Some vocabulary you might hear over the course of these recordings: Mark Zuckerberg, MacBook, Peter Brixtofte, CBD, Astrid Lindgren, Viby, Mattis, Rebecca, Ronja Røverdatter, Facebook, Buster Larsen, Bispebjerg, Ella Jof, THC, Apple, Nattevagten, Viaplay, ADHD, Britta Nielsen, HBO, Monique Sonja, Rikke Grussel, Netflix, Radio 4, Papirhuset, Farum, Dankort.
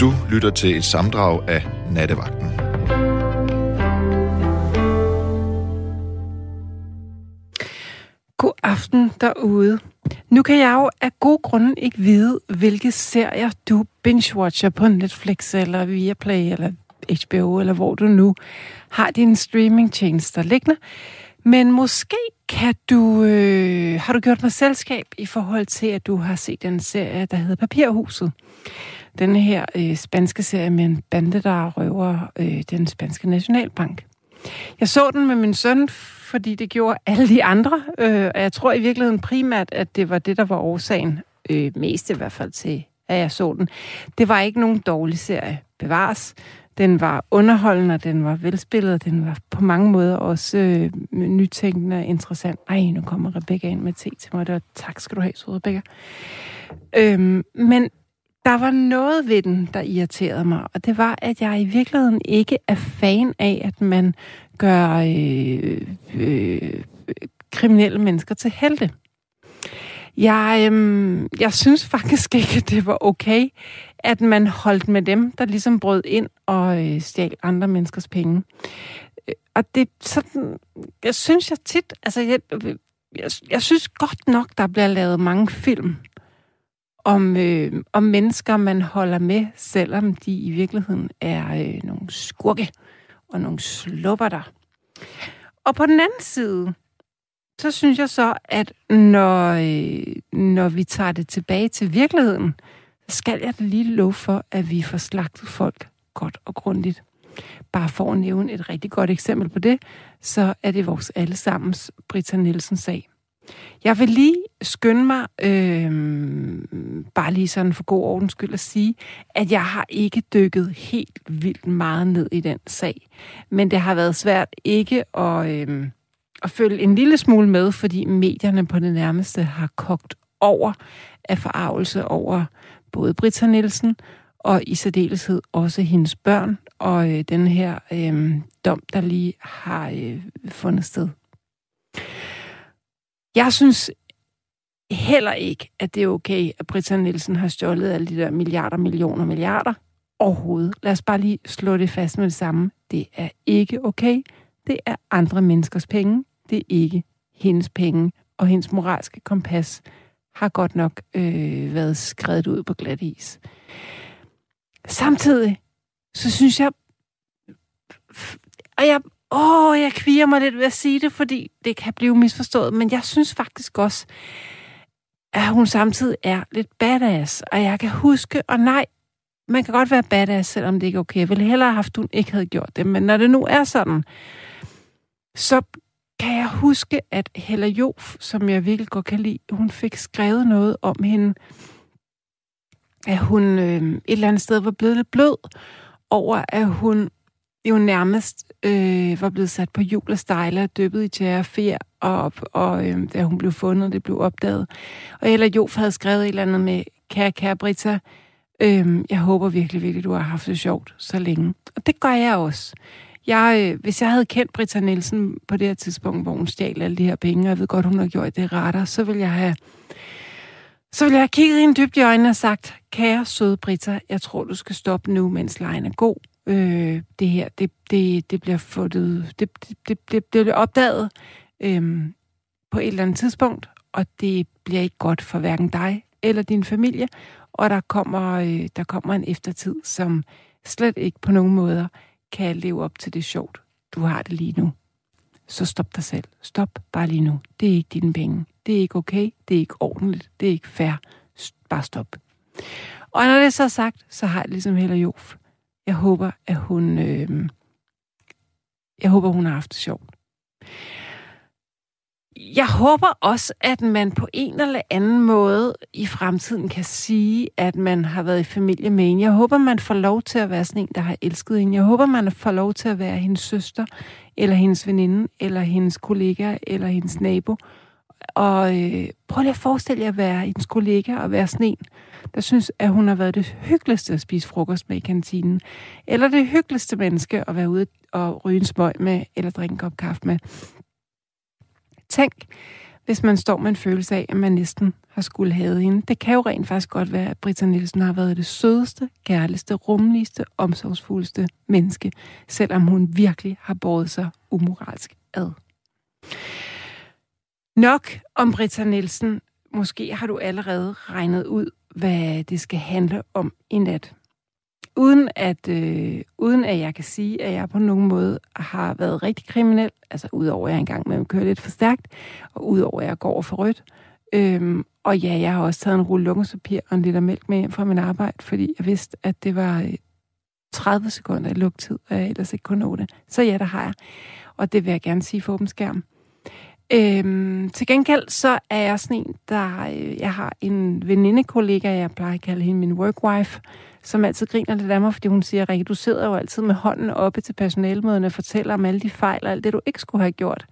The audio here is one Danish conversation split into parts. Du lytter til et samdrag af Nattevagten. God aften derude. Nu kan jeg jo af gode grunde ikke vide, hvilke serier du binge-watcher på Netflix eller Viaplay eller HBO eller hvor du nu har dine streamingtjenester liggende. Men måske kan du, har du gjort mig selskab i forhold til, at du har set en serie, der hedder Papirhuset. Denne her spanske serie med en bande, der røver den spanske nationalbank. Jeg så den med min søn, fordi det gjorde alle de andre. Og jeg tror i virkeligheden primært, at det var det, der var årsagen. Mest i hvert fald til, at jeg så den. Det var ikke nogen dårlig serie, bevares. Den var underholdende, den var velspillet, og den var på mange måder også nytænkende og interessant. Ej, nu kommer Rebecca ind med te til mig. Det var, tak skal du have, så Rebecca. Men der var noget ved den, der irriterede mig, og det var, at jeg i virkeligheden ikke er fan af, at man gør kriminelle mennesker til helte. Jeg synes faktisk ikke, at det var okay, at man holdt med dem, der ligesom brød ind og stjal andre menneskers penge. Og det sådan, jeg synes jeg tit, altså jeg synes godt nok, der bliver lavet mange film om mennesker, man holder med, selvom de i virkeligheden er nogle skurke og nogle slupperter. Og på den anden side, så synes jeg så, at når vi tager det tilbage til virkeligheden, så skal jeg da lige love for, at vi får slagtet folk godt og grundigt. Bare for at nævne et rigtig godt eksempel på det, så er det vores allesammens Britta Nielsens sag. Jeg vil lige skynde mig, bare lige sådan for god ordens skyld at sige, at jeg har ikke dykket helt vildt meget ned i den sag. Men det har været svært ikke at følge en lille smule med, fordi medierne på det nærmeste har kogt over af forarvelse over både Britta Nielsen og i særdeleshed også hendes børn og den her dom, der lige har fundet sted. Jeg synes heller ikke, at det er okay, at Britta Nielsen har stjålet alle de der milliarder overhovedet. Lad os bare lige slå det fast med det samme. Det er ikke okay. Det er andre menneskers penge. Det er ikke hendes penge. Og hendes moralske kompas har godt nok været skredet ud på glat is. Samtidig, så synes jeg... jeg kvier mig lidt ved at sige det, fordi det kan blive misforstået, men jeg synes faktisk også, at hun samtidig er lidt badass, og jeg kan huske, og nej, man kan godt være badass, selvom det ikke er okay. Jeg ville hellere have haft, hun ikke havde gjort det, men når det nu er sådan, så kan jeg huske, at Ella Jof, som jeg virkelig godt kan lide, hun fik skrevet noget om hende, at hun et eller andet sted var blevet lidt blød over, at hun jo nærmest var blevet sat på hjul og stejler, dyppet i tjærefer, og da hun blev fundet, det blev opdaget. Og Ella Jof havde skrevet et eller andet med, kære Britta, jeg håber virkelig, du har haft det sjovt så længe. Og det gør jeg også. Hvis jeg havde kendt Britta Nielsen på det her tidspunkt, hvor hun stjal alle de her penge, og jeg ved godt, hun har gjort det retter, så ville jeg have kigget hende dybt i øjnene og sagt, kære søde Britta, jeg tror, du skal stoppe nu, mens lejen er god. Det her, det bliver fundet, det bliver opdaget på et eller andet tidspunkt, og det bliver ikke godt for hverken dig eller din familie, og der kommer en eftertid, som slet ikke på nogen måder kan leve op til det sjovt. Du har det lige nu. Så stop dig selv. Stop bare lige nu. Det er ikke dine penge. Det er ikke okay. Det er ikke ordentligt. Det er ikke fair. Bare stop. Og når det så er sagt, så har jeg ligesom Ella Jof. Jeg håber, hun har haft det sjovt. Jeg håber også, at man på en eller anden måde i fremtiden kan sige, at man har været i familie med en. Jeg håber, man får lov til at være sådan en, der har elsket en. Jeg håber, man får lov til at være hendes søster, eller hendes veninde, eller hendes kollega, eller hendes nabo. Og prøv lige at forestille jer at være hendes kollega og være sådan en, der synes, at hun har været det hyggeligste at spise frokost med i kantinen. Eller det hyggeligste menneske at være ude og ryge en smøg med, eller drikke en kop kaffe med. Tænk, hvis man står med en følelse af, at man næsten har skulle have hende. Det kan jo rent faktisk godt være, at Britta Nielsen har været det sødeste, kærligste, rummeligste, omsorgsfuldeste menneske, selvom hun virkelig har båret sig umoralsk ad. Nok om Britta Nielsen. Måske har du allerede regnet ud, hvad det skal handle om i nat. Uden at jeg kan sige, at jeg på nogen måde har været rigtig kriminel, altså udover at jeg engang med at køre lidt for stærkt, og udover at jeg går for rødt. Og ja, jeg har også taget en rulle lungespapir og en liter mælk med hjem fra min arbejde, fordi jeg vidste, at det var 30 sekunder i lukketid, og jeg ellers ikke kunne nå det. Så ja, der har jeg. Og det vil jeg gerne sige for åben skærm. Til gengæld så er jeg sådan en, jeg har en venindekollega, jeg plejer at kalde hende min workwife, som altid griner lidt af mig, fordi hun siger, Rikke, du sidder jo altid med hånden oppe til personalemøderne og fortæller om alle de fejl og alt det, du ikke skulle have gjort.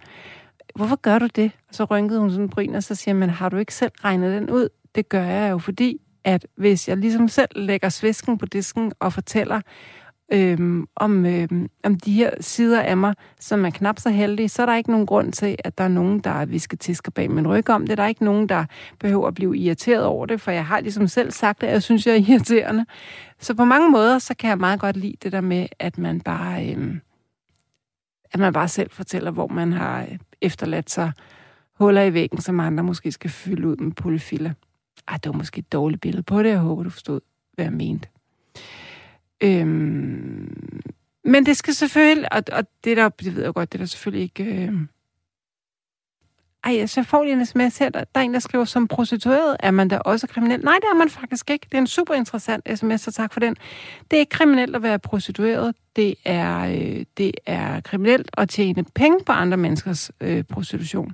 Hvorfor gør du det? Og så rynkede hun sådan en bryn, og så siger, men har du ikke selv regnet den ud? Det gør jeg jo, fordi at hvis jeg ligesom selv lægger svisken på disken og fortæller om de her sider af mig, som er knap så heldige, så er der ikke nogen grund til, at der er nogen, der visketisker bag min ryg om det. Der er ikke nogen, der behøver at blive irriteret over det, for jeg har ligesom selv sagt, at jeg synes, jeg er irriterende. Så på mange måder, så kan jeg meget godt lide det der med, at man bare, selv fortæller, hvor man har efterladt sig huller i væggen, som andre måske skal fylde ud med polyfiller. Det var måske et dårligt billede på det. Jeg håber, du forstod, hvad jeg mente. Men det skal selvfølgelig, og det ved jeg godt, det er der selvfølgelig ikke... jeg får lige en sms her, der er en, der skriver, som prostitueret, er man da også kriminel? Nej, det er man faktisk ikke. Det er en super interessant sms, så tak for den. Det er ikke kriminelt at være prostitueret, det er kriminelt at tjene penge på andre menneskers prostitution.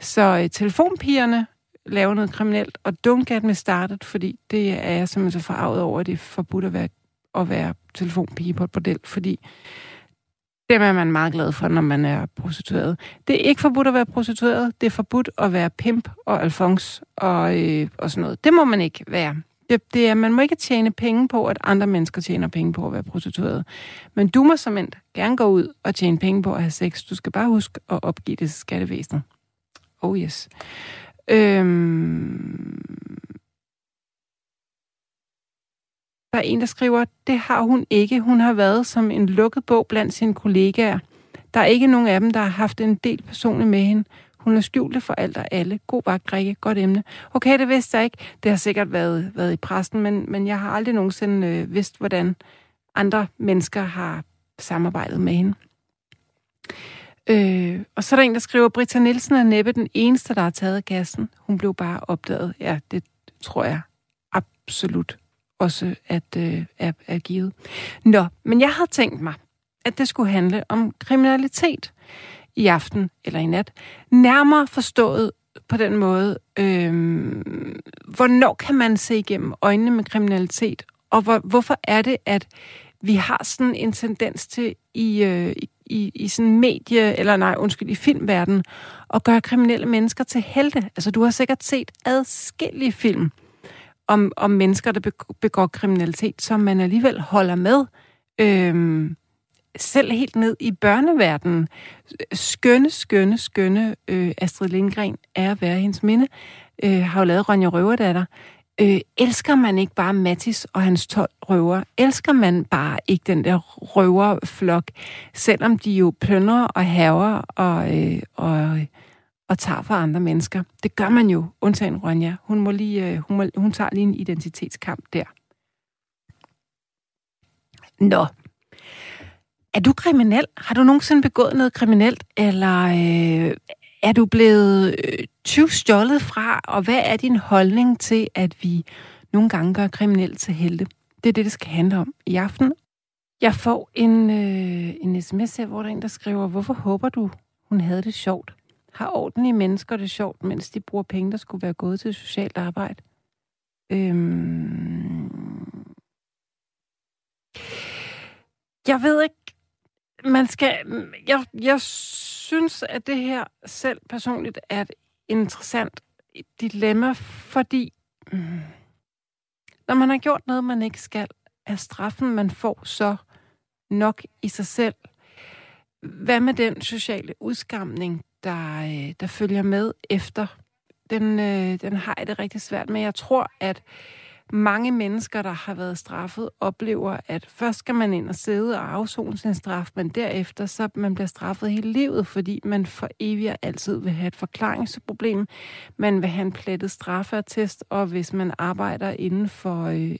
Så telefonpigerne laver noget kriminelt, og don't get me started, fordi det er jeg simpelthen så forarvet over, at det er forbudt at være telefonpige på et bordel, fordi dem er man meget glad for, når man er prostitueret. Det er ikke forbudt at være prostitueret, det er forbudt at være pimp og alfons og sådan noget. Det må man ikke være. Man må ikke tjene penge på, at andre mennesker tjener penge på at være prostitueret. Men du må som endt gerne gå ud og tjene penge på at have sex. Du skal bare huske at opgive det skattevæsenet. Oh yes. Der er en, der skriver, det har hun ikke. Hun har været som en lukket bog blandt sine kollegaer. Der er ikke nogen af dem, der har haft en del personligt med hende. Hun har skjult det for alt og alle. God vagt, Rikke. Godt emne. Okay, det vidste jeg ikke. Det har sikkert været i pressen, men jeg har aldrig nogensinde vidst, hvordan andre mennesker har samarbejdet med hende. Og så er der en, der skriver, Britta Nielsen er næppe den eneste, der har taget gassen. Hun blev bare opdaget. Ja, det tror jeg absolut også er givet. Nå, men jeg havde tænkt mig, at det skulle handle om kriminalitet i aften eller i nat. Nærmere forstået på den måde, hvornår kan man se igennem øjnene med kriminalitet, og hvorfor er det, at vi har sådan en tendens til i sådan medie, eller i filmverden, at gøre kriminelle mennesker til helte. Altså, du har sikkert set adskillige film, om mennesker, der begår kriminalitet, som man alligevel holder med. Selv helt ned i børneverdenen. Skønne Astrid Lindgren, ære at være hendes minde, har jo lavet Ronja Røverdatter. Elsker man ikke bare Mattis og hans 12 røver? Elsker man bare ikke den der røverflok, selvom de jo plønder og hærger og tager for andre mennesker? Det gør man jo, undtagen Ronja. Hun tager lige en identitetskamp der. Nå. Er du kriminel? Har du nogensinde begået noget kriminelt? Eller er du blevet tyvstjålet fra? Og hvad er din holdning til, at vi nogle gange gør kriminelle til helte? Det er det skal handle om i aften. Jeg får en sms her, hvor der er en, der skriver, hvorfor håber du, hun havde det sjovt? Har ordentlige mennesker det sjovt, mens de bruger penge, der skulle være gået til socialt arbejde? Jeg ved ikke. Man skal... Jeg synes, at det her selv personligt er et interessant dilemma, fordi når man har gjort noget, man ikke skal, er straffen, man får, så nok i sig selv. Hvad med den sociale udskamning, der følger med efter. Den har jeg det rigtig svært med. Jeg tror, at mange mennesker, der har været straffet, oplever, at først skal man ind og sidde og afsone sin straf, men derefter så man bliver straffet hele livet, fordi man for evigt altid vil have et forklaringsproblem. Man vil have en plettet straffertest, og hvis man arbejder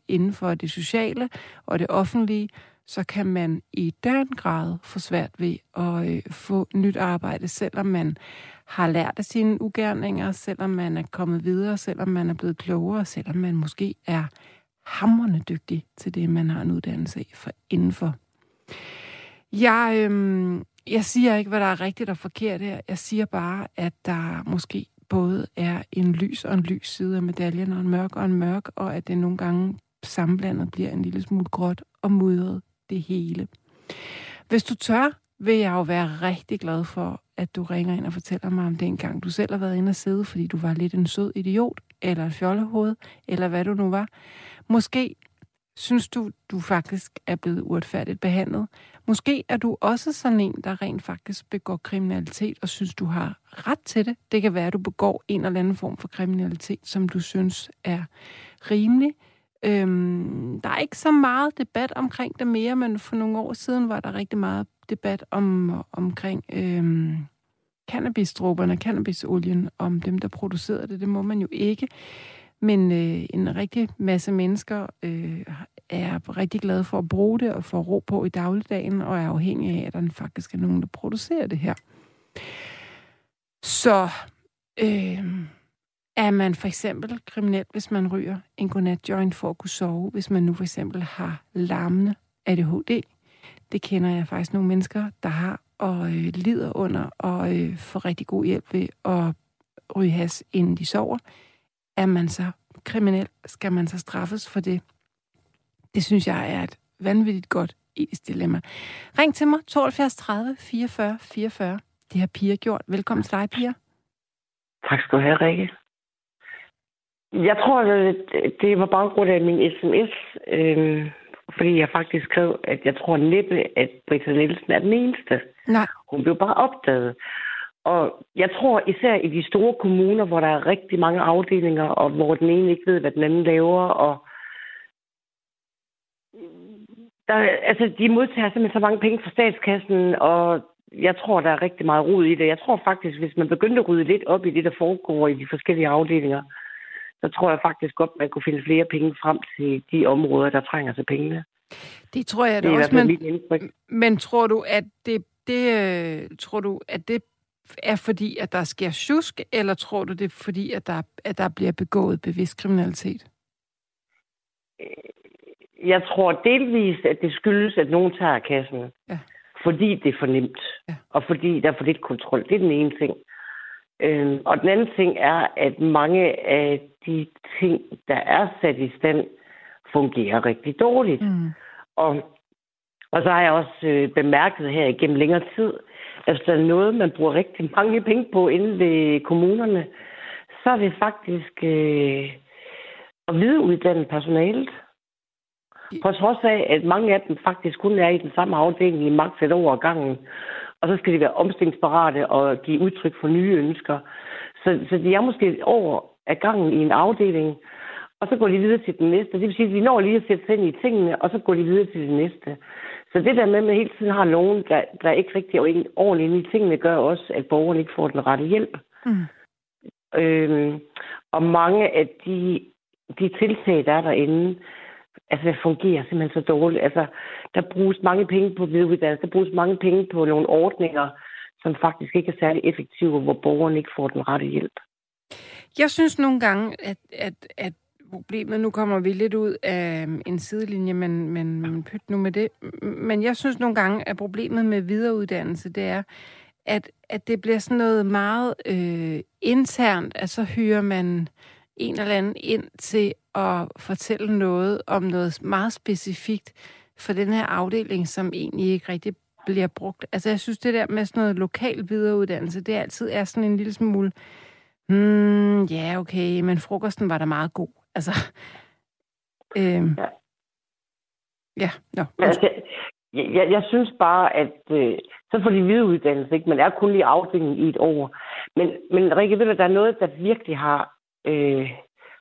inden for det sociale og det offentlige, så kan man i den grad få svært ved at få nyt arbejde, selvom man har lært af sine ugerninger, selvom man er kommet videre, selvom man er blevet klogere, selvom man måske er hamrende dygtig til det, man har en uddannelse i for indenfor. Jeg siger ikke, hvad der er rigtigt og forkert her. Jeg siger bare, at der måske både er en lys og en lys side af medaljen, og en mørk og en mørk, og at det nogle gange sammenblandet bliver en lille smule gråt og mudret det hele. Hvis du tør, vil jeg jo være rigtig glad for, at du ringer ind og fortæller mig om den gang, du selv har været inde og sidde, fordi du var lidt en sød idiot, eller et fjollehoved, eller hvad du nu var. Måske synes du faktisk er blevet uretfærdigt behandlet. Måske er du også sådan en, der rent faktisk begår kriminalitet, og synes, du har ret til det. Det kan være, at du begår en eller anden form for kriminalitet, som du synes er rimelig. Der er ikke så meget debat omkring det mere, men for nogle år siden var der rigtig meget debat omkring cannabisdråberne, cannabisolien, om dem, der producerede det. Det må man jo ikke. Men en rigtig masse mennesker er rigtig glade for at bruge det og få ro på i dagligdagen, og er afhængige af, at der faktisk er nogen, der producerer det her. Så er man for eksempel kriminel, hvis man ryger en godnatjoint for at kunne sove, hvis man nu for eksempel har larmende ADHD? Det kender jeg faktisk nogle mennesker, der har og lider under og får rigtig god hjælp ved at ryge has, inden de sover. Er man så kriminel, skal man så straffes for det? Det synes jeg er et vanvittigt godt etisk dilemma. Ring til mig, 72 30 44 44. Det har piger gjort. Velkommen til dig, piger. Tak skal du have, Rikke. Jeg tror, at det var baggrund af min sms, fordi jeg faktisk skrev, at jeg tror næppe, at Britta Nielsen er den eneste. Nej. Hun blev bare opdaget. Og jeg tror især i de store kommuner, hvor der er rigtig mange afdelinger, og hvor den ene ikke ved, hvad den anden laver, og der, altså, de modtager simpelthen så mange penge fra statskassen, og jeg tror, der er rigtig meget rod i det. Jeg tror faktisk, hvis man begyndte at rydde lidt op i det, der foregår i de forskellige afdelinger, så tror jeg faktisk godt, man kunne finde flere penge frem til de områder, der trænger til pengene. Det tror jeg da også, men tror du, at det er fordi, at der sker sjusk, eller tror du, det er fordi, at der bliver begået bevidst kriminalitet? Jeg tror delvist, at det skyldes, at nogen tager kassen. Ja. Fordi det er for nemt, ja. Og fordi der er for lidt kontrol. Det er den ene ting. Og den anden ting er, at mange af de ting, der er sat i stand, fungerer rigtig dårligt. Mm. Og så har jeg også bemærket her igennem længere tid, at der er noget, man bruger rigtig mange penge på inde ved kommunerne, så er det faktisk at videreuddanne personalet. På trods af, at mange af dem faktisk kun er i den samme afdeling i maks et år ad gangen. Og så skal de være omstillingsparate og give udtryk for nye ønsker. Så de er måske et år ad gangen i en afdeling, og så går de videre til den næste. Det vil sige, at de når lige at sætte sig ind i tingene, og så går de videre til det næste. Så det der med, at man hele tiden har nogen, der ikke rigtig er ordentligt inde i tingene, gør også, at borgerne ikke får den rette hjælp. Mm. Og mange af de tiltag, der er derinde, altså, det fungerer simpelthen så dårligt. Altså, der bruges mange penge på videreuddannelse, der bruges mange penge på nogle ordninger, som faktisk ikke er særlig effektive, hvor borgerne ikke får den rette hjælp. Jeg synes nogle gange, at problemet, nu kommer vi lidt ud af en sidelinje, men pyt nu med det, men jeg synes nogle gange, at problemet med videreuddannelse, det er, at det bliver sådan noget meget internt, at så hyrer man en eller anden ind til at fortælle noget om noget meget specifikt for den her afdeling, som egentlig ikke rigtig bliver brugt. Altså jeg synes, det der med sådan noget lokal videreuddannelse, det altid er sådan en lille smule, ja okay, men frokosten var da meget god. Altså, ja, no. Jeg synes bare, at Så får de videreuddannelse, ikke? Men er kun lige afdelingen i et år. Men Rikke, ved du, der er noget, der virkelig har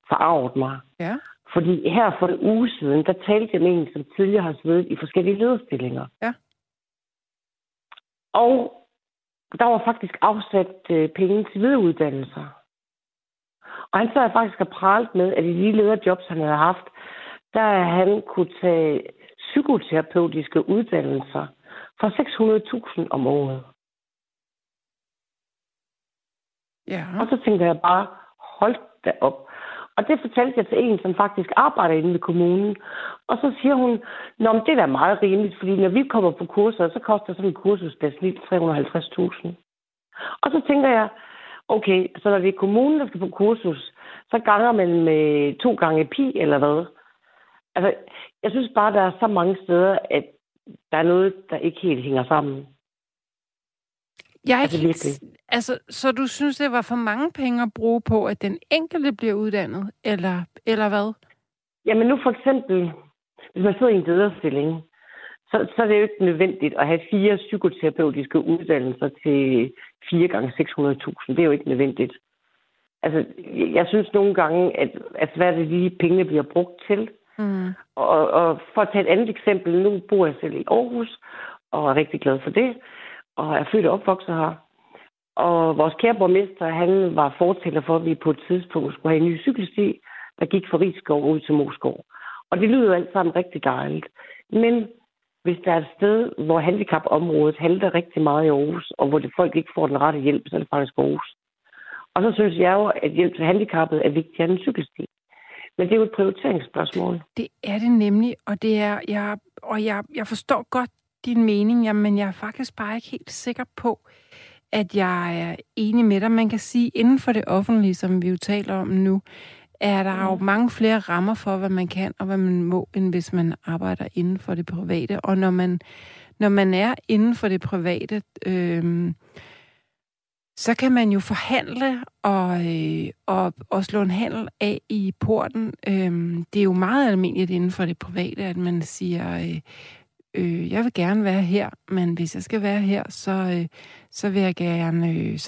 forarvet mig. Ja. Fordi her for en uge siden, der talte jeg med en, som tidligere har svedet i forskellige lederstillinger. Ja. Og der var faktisk afsat penge til videreuddannelser. Og han sad faktisk og pralet med, at i de lederjobs, han havde haft, der han kunne tage psykoterapeutiske uddannelser for 600.000 om året. Ja. Og så tænkte jeg bare, hold da op. Og det fortalte jeg til en, som faktisk arbejder inde ved kommunen. Og så siger hun, nå, men det er da meget rimeligt, fordi når vi kommer på kurser, så koster sådan en kursusplads lige 350.000. Og så tænker jeg, okay, så når det er kommunen, der skal på kursus, så ganger man med 2 gange pi, eller hvad? Altså, jeg synes bare, der er så mange steder, at der er noget, der ikke helt hænger sammen. Så du synes, det var for mange penge at bruge på, at den enkelte bliver uddannet, eller hvad? Jamen nu for eksempel, hvis man sidder i en lederstilling, så er det jo ikke nødvendigt at have 4 psykoterapeutiske uddannelser til 4 gange 600.000. Det er jo ikke nødvendigt. Altså, jeg synes nogle gange, at hvad er det lige, pengene bliver brugt til? Mm. Og for at tage et andet eksempel, nu bor jeg selv i Aarhus, og er rigtig glad for det, og er født og opvokset her. Og vores kære borgmester, han var fortæller for, at vi på et tidspunkt skulle have en ny cykelsti, der gik fra Rigskov ud til Moskov. Og det lyder alt sammen rigtig dejligt. Men hvis der er et sted, hvor handicapområdet halter rigtig meget i Aarhus, og hvor det folk ikke får den rette hjælp, så er det faktisk Aarhus. Og så synes jeg jo, at hjælp til handicappet er vigtigere end en cykelsti. Men det er jo et prioriteringsspørgsmål. Det er det nemlig, og det er jeg forstår godt din mening, men jeg er faktisk bare ikke helt sikker på, at jeg er enig med dig. Man kan sige, inden for det offentlige, som vi jo taler om nu, er der jo mange flere rammer for, hvad man kan og hvad man må, end hvis man arbejder inden for det private. Og når man er inden for det private, så kan man jo forhandle og slå en handel af i porten. Det er jo meget almindeligt inden for det private, at man siger, jeg vil gerne være her, men hvis jeg skal være her, så vil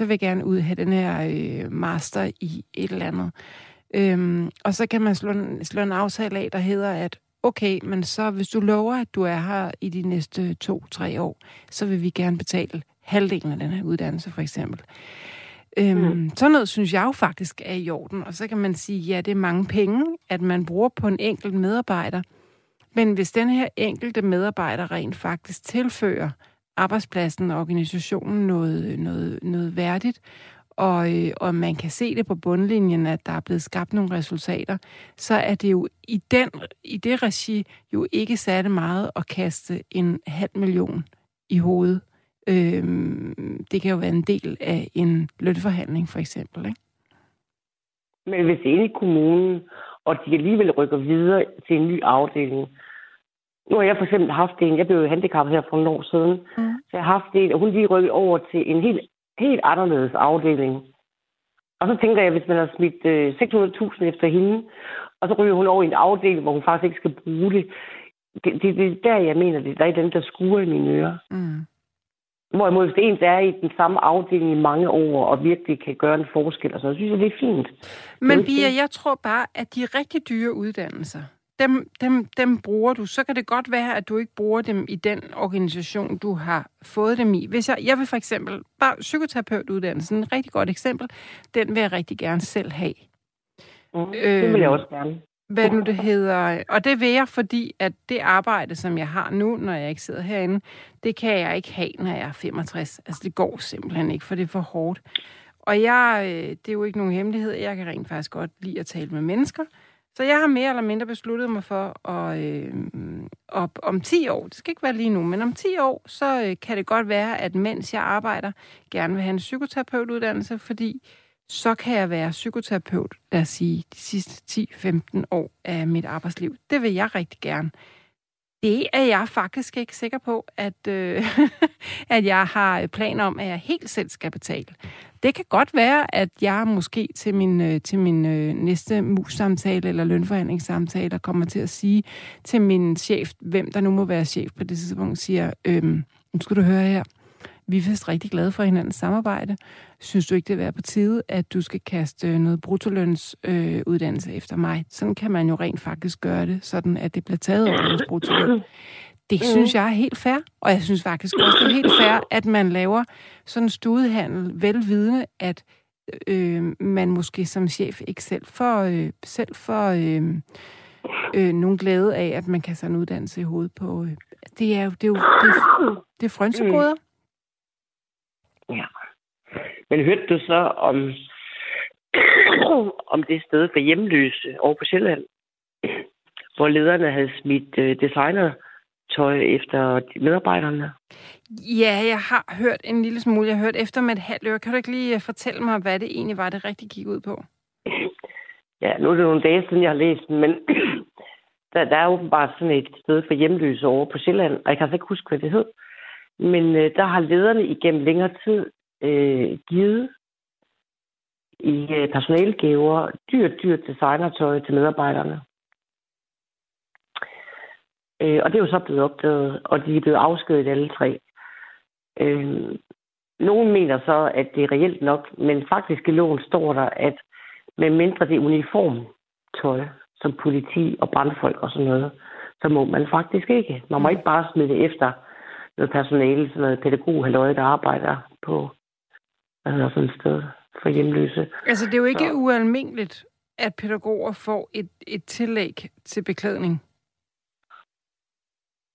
jeg gerne, ud have den her master i et eller andet. Og så kan man slå en aftale af, der hedder, at okay, men så hvis du lover, at du er her i de næste 2-3 år, så vil vi gerne betale halvdelen af den her uddannelse, for eksempel. Sådan noget, synes jeg jo faktisk, er i orden. Og så kan man sige, ja, det er mange penge, at man bruger på en enkelt medarbejder. Men hvis den her enkelte medarbejder rent faktisk tilfører arbejdspladsen og organisationen noget værdigt, og man kan se det på bundlinjen, at der er blevet skabt nogle resultater, så er det jo i det regi jo ikke særlig meget at kaste 500.000 i hovedet. Det kan jo være en del af en lønforhandling, for eksempel, ikke? Men hvis inde i kommunen, og de alligevel rykker videre til en ny afdeling. Nu har jeg for eksempel haft en, jeg blev jo handicappet her for nogle år siden, så jeg har haft en, og hun lige rykket over til en helt anderledes afdeling. Og så tænker jeg, hvis man har smidt 600.000 efter hende, og så ryger hun over i en afdeling, hvor hun faktisk ikke skal bruge det. Det er der, jeg mener det. Der er dem, der skruer i mine ører. Hvorimod, hvis en, der er i den samme afdeling i mange år, og virkelig kan gøre en forskel, og så synes jeg, det er fint. Men Bia, jeg tror bare, at de rigtig dyre uddannelser, dem bruger du. Så kan det godt være, at du ikke bruger dem i den organisation, du har fået dem i. Hvis jeg vil for eksempel, bare psykoterapeutuddannelsen, et rigtig godt eksempel, den vil jeg rigtig gerne selv have. Det vil jeg også gerne. Hvad nu det hedder. Og det vil jeg, fordi at det arbejde, som jeg har nu, når jeg ikke sidder herinde, det kan jeg ikke have, når jeg er 65. Altså, det går simpelthen ikke, for det er for hårdt. Og det er jo ikke nogen hemmelighed. Jeg kan rent faktisk godt lide at tale med mennesker. Så jeg har mere eller mindre besluttet mig for, at om 10 år, det skal ikke være lige nu, men om 10 år, så kan det godt være, at mens jeg arbejder, gerne vil have en psykoterapeutuddannelse, fordi så kan jeg være psykoterapeut, lad os sige, de sidste 10-15 år af mit arbejdsliv. Det vil jeg rigtig gerne. Det er jeg faktisk ikke sikker på, at jeg har planer om, at jeg helt selv skal betale. Det kan godt være, at jeg måske til min næste mus-samtale eller lønforhandlingssamtale, der kommer til at sige til min chef, hvem der nu må være chef på det tidspunkt, siger, nu skal du høre her, Vi er vist rigtig glade for hinandens samarbejde. Synes du ikke, det er på tide, at du skal kaste noget bruttolønsuddannelse efter mig? Sådan kan man jo rent faktisk gøre det, sådan at det bliver taget over ens bruttoløn. Det synes jeg er helt fair, og jeg synes faktisk også, det er helt fair, at man laver sådan en studehandel velvidende, at man måske som chef ikke selv får nogen glæde af, at man kan sådan en uddannelse i hovedet på. Det er frønsegoder. Ja. Men hørte du så om det sted for hjemløse over på Sjælland, hvor lederne havde smidt designertøj efter medarbejderne? Ja, jeg har hørt en lille smule. Jeg har hørt efter med et halvt øre. Kan du ikke lige fortælle mig, hvad det egentlig var, det rigtig gik ud på? Ja, nu er det nogle dage siden, jeg har læst den, men der er åbenbart sådan et sted for hjemløse over på Sjælland, og jeg kan altså ikke huske, hvad det hed. Men der har lederne igennem længere tid givet i personalegaver dyrt designertøj til medarbejderne. Og det er jo så blevet opdaget, og de er blevet afskediget alle tre. Nogen mener så, at det er reelt nok, men faktisk i loven står der, at med mindre det er uniformtøj, som politi og brandfolk og sådan noget, så må man faktisk ikke. Man må ikke bare smide det efter noget personale, sådan noget pædagog-halløj, der arbejder på sådan et sted for hjemløse. Altså, det er jo ikke ualmindeligt, at pædagoger får et tillæg til beklædning.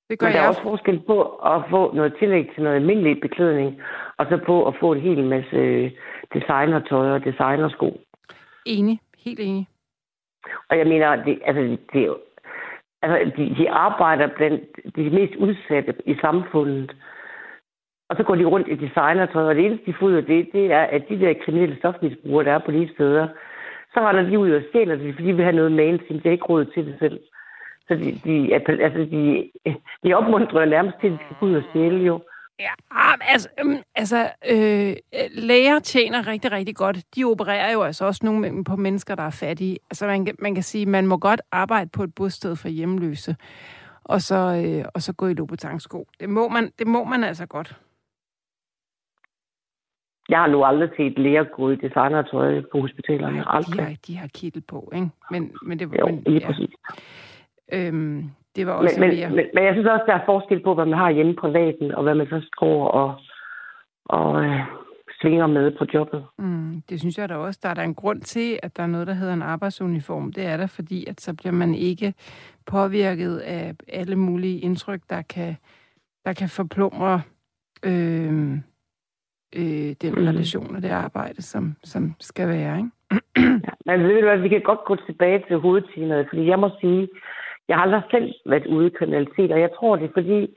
Men der er også forskel på at få noget tillæg til noget almindelig beklædning, og så på at få en hel masse designertøj og designersko. Enig. Helt enig. Og jeg mener, de arbejder blandt de mest udsatte i samfundet. Og så går de rundt i designertøj, og det eneste, de får ud af det er, at de der kriminelle stofmisbrugere, der er på de steder, så render de ud og stjæler det, fordi de vil have noget mainstream. De har ikke råd til det selv. Så de opmuntrer nærmest til, at de skal ud og stjæle jo. Ja, læger tjener rigtig, rigtig godt. De opererer jo altså også nogle på mennesker, der er fattige. Altså, man kan sige, at man må godt arbejde på et bosted for hjemløse, og så gå i Louboutin-sko. Det må man altså godt. Jeg har nu aldrig set læger gå i designertøj på hospitalerne. De har kittel på, ikke? Men det var jo, lige præcis. Det var også men jeg synes også, der er forskel på, hvad man har hjemme privaten, og hvad man så går og svinger med på jobbet. Det synes jeg da også. Der er der en grund til, at der er noget, der hedder en arbejdsuniform. Det er der, fordi at så bliver man ikke påvirket af alle mulige indtryk, der kan forplumre den relation og det arbejde, som skal være. Ikke? Ja, men ved du hvad, vi kan godt gå tilbage til hovedtemaet, fordi jeg må sige, jeg har aldrig selv været ude i kriminalitet, og jeg tror det, fordi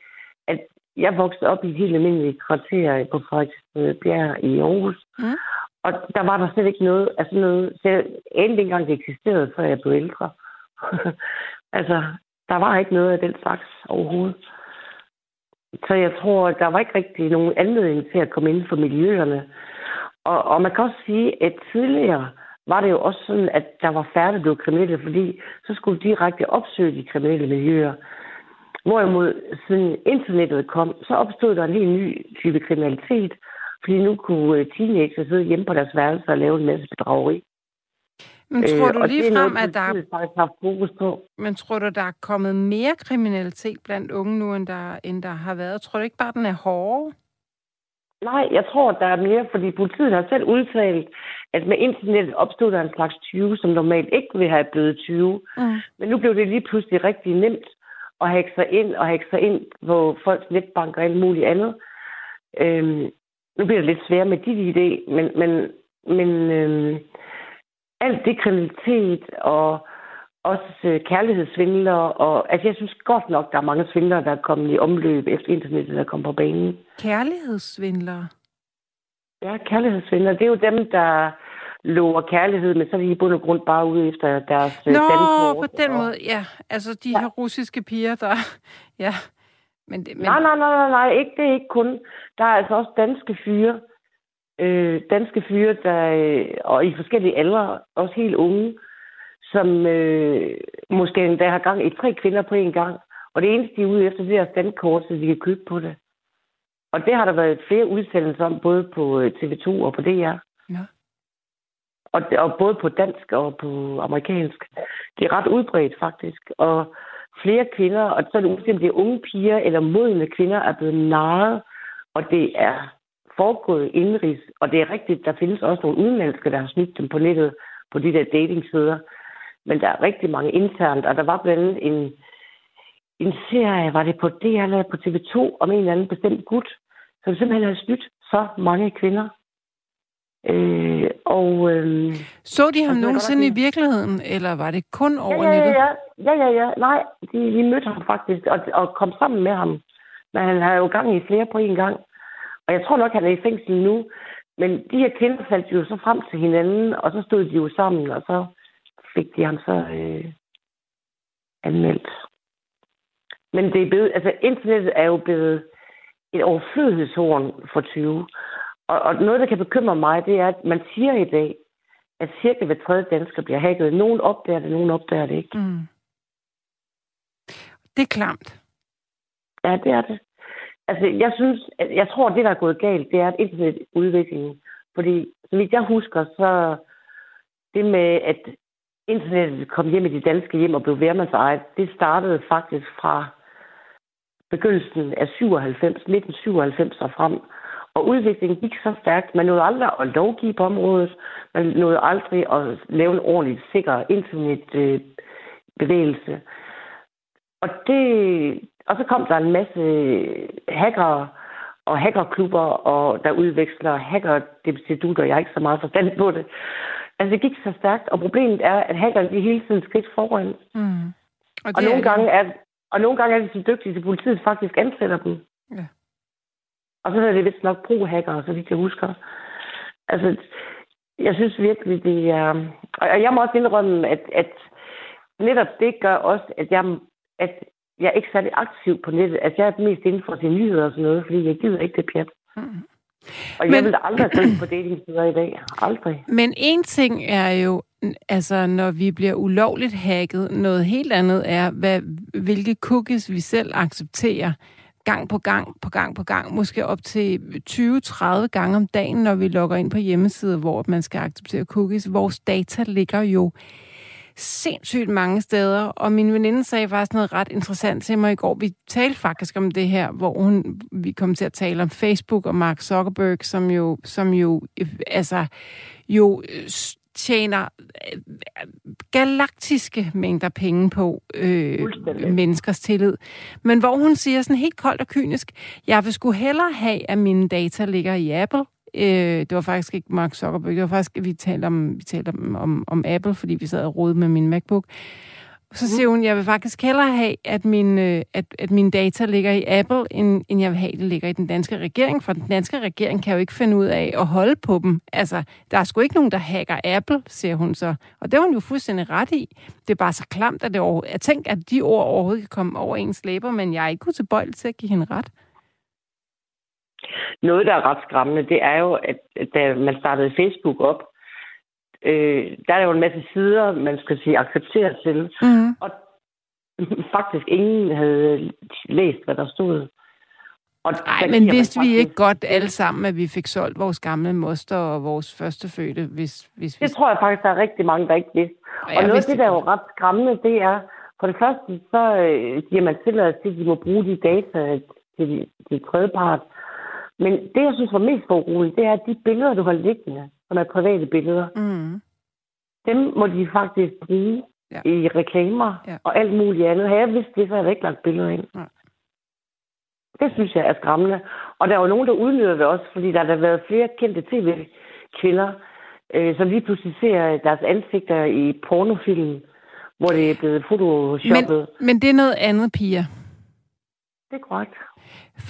at jeg voksede op i et helt almindeligt kvarter på Bispebjerg i Aarhus, og der var der slet ikke noget af sådan noget. Så jeg endte engang, det eksisterede, før jeg blev ældre. Altså, der var ikke noget af den slags overhovedet. Så jeg tror, der var ikke rigtig nogen anledning til at komme ind for miljøerne. Og man kan også sige, at tidligere var det jo også sådan, at der var færre, der blev kriminelle, fordi så skulle de direkte opsøge de kriminelle miljøer. Hvorimod, siden internettet kom, så opstod der en helt ny type kriminalitet, fordi nu kunne teenagere sidde hjemme på deres værelse og lave en masse bedrageri. Men tror du ligefrem, at der er kommet mere kriminalitet blandt unge nu, end der har været? Tror du ikke bare, den er hårdere? Nej, jeg tror, der er mere, fordi politiet har selv udtalt, at med internettet opstod der en slags 20, som normalt ikke ville have blevet 20. Men nu blev det lige pludselig rigtig nemt at hacke sig ind på folks netbanker og alt muligt andet. Nu bliver det lidt sværere med dit idé, men alt det kriminalitet og også kærlighedssvindlere, og altså jeg synes godt nok, der er mange svindlere, der er kommet i omløb efter internettet, der kom på banen. Kærlighedssvindlere? Ja, kærlighedssvindlere. Det er jo dem, der lover kærlighed, men så er de i bund og grund bare ude efter deres dankort. Nå, på den måde, ja. Altså de her russiske piger, der... Ja. Men... Nej. Det er ikke kun. Der er altså også danske fyre. Danske fyre, der... Og i forskellige aldre, også helt unge, som måske endda har gang i 3 kvinder på en gang. Og det eneste, de er ude efter, det er standkort, så de kan købe på det. Og det har der været flere udsendelser om, både på TV2 og på DR. Ja. Og både på dansk og på amerikansk. Det er ret udbredt, faktisk. Og flere kvinder, og så er det uanset, om det er unge piger eller modne kvinder, er blevet narret, og det er foregået indrigs. Og det er rigtigt, der findes også nogle udenlandske, der har snydt dem på nettet, på de der datingsider. Men der er rigtig mange internt, og der var blandt andet en serie, var det på DR eller på TV2, om en eller anden bestemt gut, som simpelthen havde snydt så mange kvinder. Så de ham nogensinde i virkeligheden, eller var det kun over nettet? Ja. Nej, de mødte ham faktisk, og kom sammen med ham. Men han havde jo gang i flere på en gang. Og jeg tror nok, han er i fængsel nu. Men de her kvinder faldt jo så frem til hinanden, og så stod de jo sammen, og så fik de ham så anmeldt. Men det er blevet, altså internettet er jo blevet et overflødighedshorn for 20. Og noget, der kan bekymre mig, det er, at man siger i dag, at cirka hver tredje dansker bliver hacket. Nogen opdager det, nogen opdager det ikke. Mm. Det er klamt. Ja, det er det. Altså, jeg tror, det, der er gået galt, det er at internetudviklingen. Fordi, som jeg husker, så det med, at internettet kom hjem i de danske hjem og blev hvermandsejet, det startede faktisk fra begyndelsen af 1997 og frem. Og udviklingen gik så stærkt. Man nåede aldrig at lovgive på området. Man nåede aldrig at lave en ordentlig, sikker internetbevægelse. Og så kom der en masse hackere og hackerklubber, og der udveksler hackerdestitutter. Jeg har ikke så meget forstand på det. Altså, det gik så stærkt, og problemet er, at hackerne de hele tiden skridt foran. Mm. Og nogle gange er de så dygtige, at politiet faktisk ansætter dem. Ja. Og så er det vist nok pro-hackere, så vidt jeg husker. Altså, jeg synes virkelig, det er... Og jeg må også indrømme, at netop det gør også, at jeg er ikke særlig aktiv på nettet. Altså, jeg er mest inden for sine nyheder og sådan noget, fordi jeg gider ikke det pjat. Mm. Og jeg vil aldrig tænke på datingsider i dag. Aldrig. Men en ting er jo, altså, når vi bliver ulovligt hacket, noget helt andet er, hvilke cookies vi selv accepterer. Gang på gang, måske op til 20-30 gange om dagen, når vi logger ind på hjemmesider, hvor man skal acceptere cookies. Vores data ligger jo sindssygt mange steder, og min veninde sagde faktisk noget ret interessant til mig i går. Vi talte faktisk om det her, hvor vi kom til at tale om Facebook og Mark Zuckerberg, som jo tjener galaktiske mængder penge på menneskers tillid. Men hvor hun siger sådan helt koldt og kynisk, jeg vil sgu hellere have, at mine data ligger i Apple. Det var faktisk ikke Mark Zuckerberg, det var faktisk, vi talte om Apple, fordi vi sad og rodede med min MacBook. Så siger hun, jeg vil faktisk hellere have, at mine data ligger i Apple, end jeg vil have, at det ligger i den danske regering. For den danske regering kan jo ikke finde ud af at holde på dem. Altså, der er sgu ikke nogen, der hacker Apple, siger hun så. Og det var hun jo fuldstændig ret i. Det er bare så klamt, at jeg tænker, at de ord overhovedet kan komme over ens læber, men jeg er ikke utilbøjelig til at give hende ret. Noget, der er ret skræmmende, det er jo, at da man startede Facebook op, der er jo en masse sider, man skal sige acceptere til. Mm-hmm. Og faktisk ingen havde læst, hvad der stod. Nej, men vidste vi ikke godt alle sammen, at vi fik solgt vores gamle moster og vores førstefødte? Hvis det tror jeg faktisk, der er rigtig mange, der ikke vidste. Og noget af det, der er jo ret skræmmende, det er, for det første, så giver man tilladelse til, at de må bruge de data til de tredjepart. Men det, jeg synes var mest foruroligende, det er, at de billeder, du har liggende, som er private billeder, dem må de faktisk bruge i reklamer og alt muligt andet. Har jeg vidst det, så har jeg ikke lagt billeder ind. Ja. Det synes jeg er skræmmende. Og der er jo nogen, der udnytter det også, fordi der har været flere kendte tv-kvinder, som lige pludselig ser deres ansigter i pornofilm, hvor det er blevet photoshoppet. Men det er noget andet, Pia. Det er korrekt.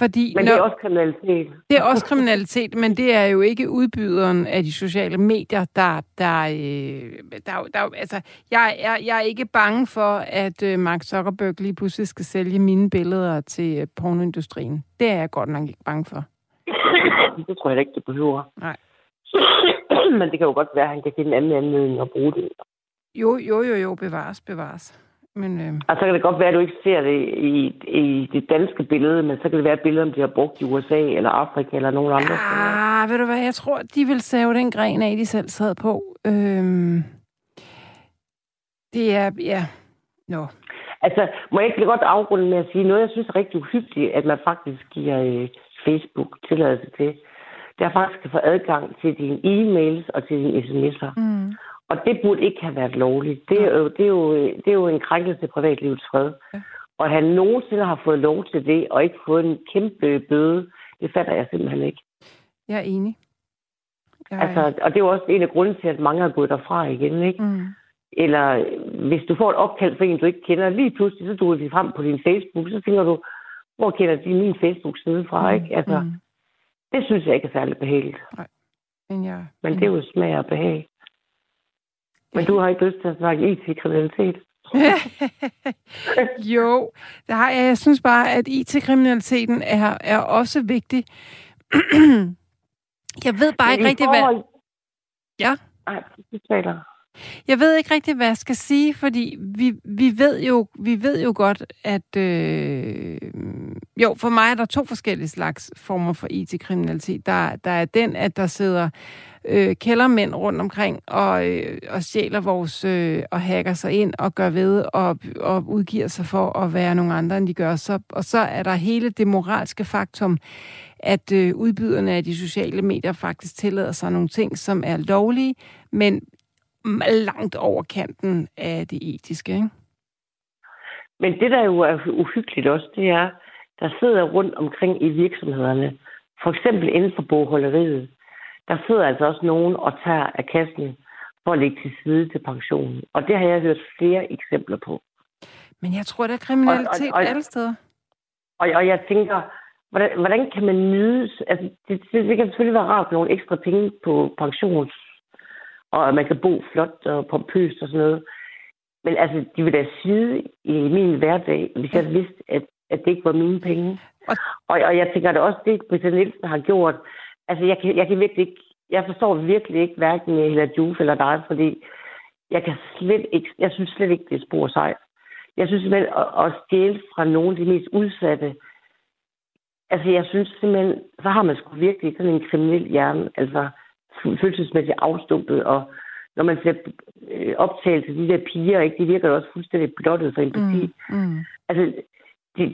Men det er også kriminalitet. Det er også kriminalitet, men det er jo ikke udbyderen af de sociale medier, der altså, jeg er ikke bange for, at Mark Zuckerberg lige pludselig skal sælge mine billeder til pornoindustrien. Det er jeg godt nok ikke bange for. Det tror jeg ikke, det behøver. Nej. Men det kan jo godt være, at han kan finde en anden anledning at bruge det. Jo, bevares. Men, Og så kan det godt være, at du ikke ser det i det danske billede, men så kan det være billeder, om de har brugt i USA eller Afrika eller nogen andre. Ah, ved du hvad, jeg tror, de vil save den gren af, de selv sad på. Det er, ja, no. Altså, må jeg ikke godt afrunde med at sige noget, jeg synes er rigtig uhyggeligt, at man faktisk giver Facebook tilladelse til. Der faktisk kan få adgang til dine e-mails og til dine sms'er. Mm. Og det burde ikke have været lovligt. Det er jo en krænkelse til privatlivets fred. Okay. Og at han nogensinde har fået lov til det, og ikke fået en kæmpe bøde, det fatter jeg simpelthen ikke. Jeg er enig. Altså, og det er jo også en af grunden til, at mange er gået derfra igen, ikke? Mm. Eller hvis du får et opkald for en, du ikke kender, lige pludselig, så duer de frem på din Facebook, så tænker du, hvor kender de min Facebook-side fra, ikke? Altså, det synes jeg ikke er særlig behageligt. Nej. Men det er jo smag og behag. Men du har ikke lyst til at snakke IT-kriminalitet? Jo, det har jeg. Jeg synes bare, at IT-kriminaliteten er også vigtig. Jeg ved bare ikke rigtig, hvad... Ja? Nej, det taler. Jeg ved ikke rigtig, hvad jeg skal sige, fordi vi ved jo godt, at... Jo, for mig er der to forskellige slags former for IT-kriminalitet. Der er den, at der sidder kældermænd rundt omkring og stjæler vores... og hacker sig ind og gør ved og udgiver sig for at være nogle andre, end de gør. Og så er der hele det moralske faktum, at udbyderne af de sociale medier faktisk tillader sig nogle ting, som er lovlige, men langt over kanten af det etiske, ikke? Men det, der jo er uhyggeligt også, det er, der sidder rundt omkring i virksomhederne, for eksempel inden for bogholderiet, der sidder altså også nogen og tager af kassen for at lægge til side til pensionen. Og det har jeg hørt flere eksempler på. Men jeg tror, der er kriminalitet alle steder. Og jeg tænker, hvordan kan man nyde... Altså, det kan selvfølgelig være rart nogle ekstra penge på pensions... og at man kan bo flot og pompøst og sådan noget. Men altså, de vil da sidde i min hverdag, hvis jeg vidste, at det ikke var mine penge. Og jeg tænker, at det også det, Britta Nielsen har gjort. Altså, jeg kan virkelig ikke, jeg forstår virkelig ikke hverken Ella Jof eller dig, fordi jeg synes slet ikke, det er spor sejt. Jeg synes simpelthen, at stjæle fra nogle af de mest udsatte, altså, jeg synes simpelthen, så har man sgu virkelig sådan en kriminel hjerne, altså, følelsesmæssigt afstumpet, og når man ser optagelser til de der piger, ikke, de virker jo også fuldstændig blottet for empati. Altså,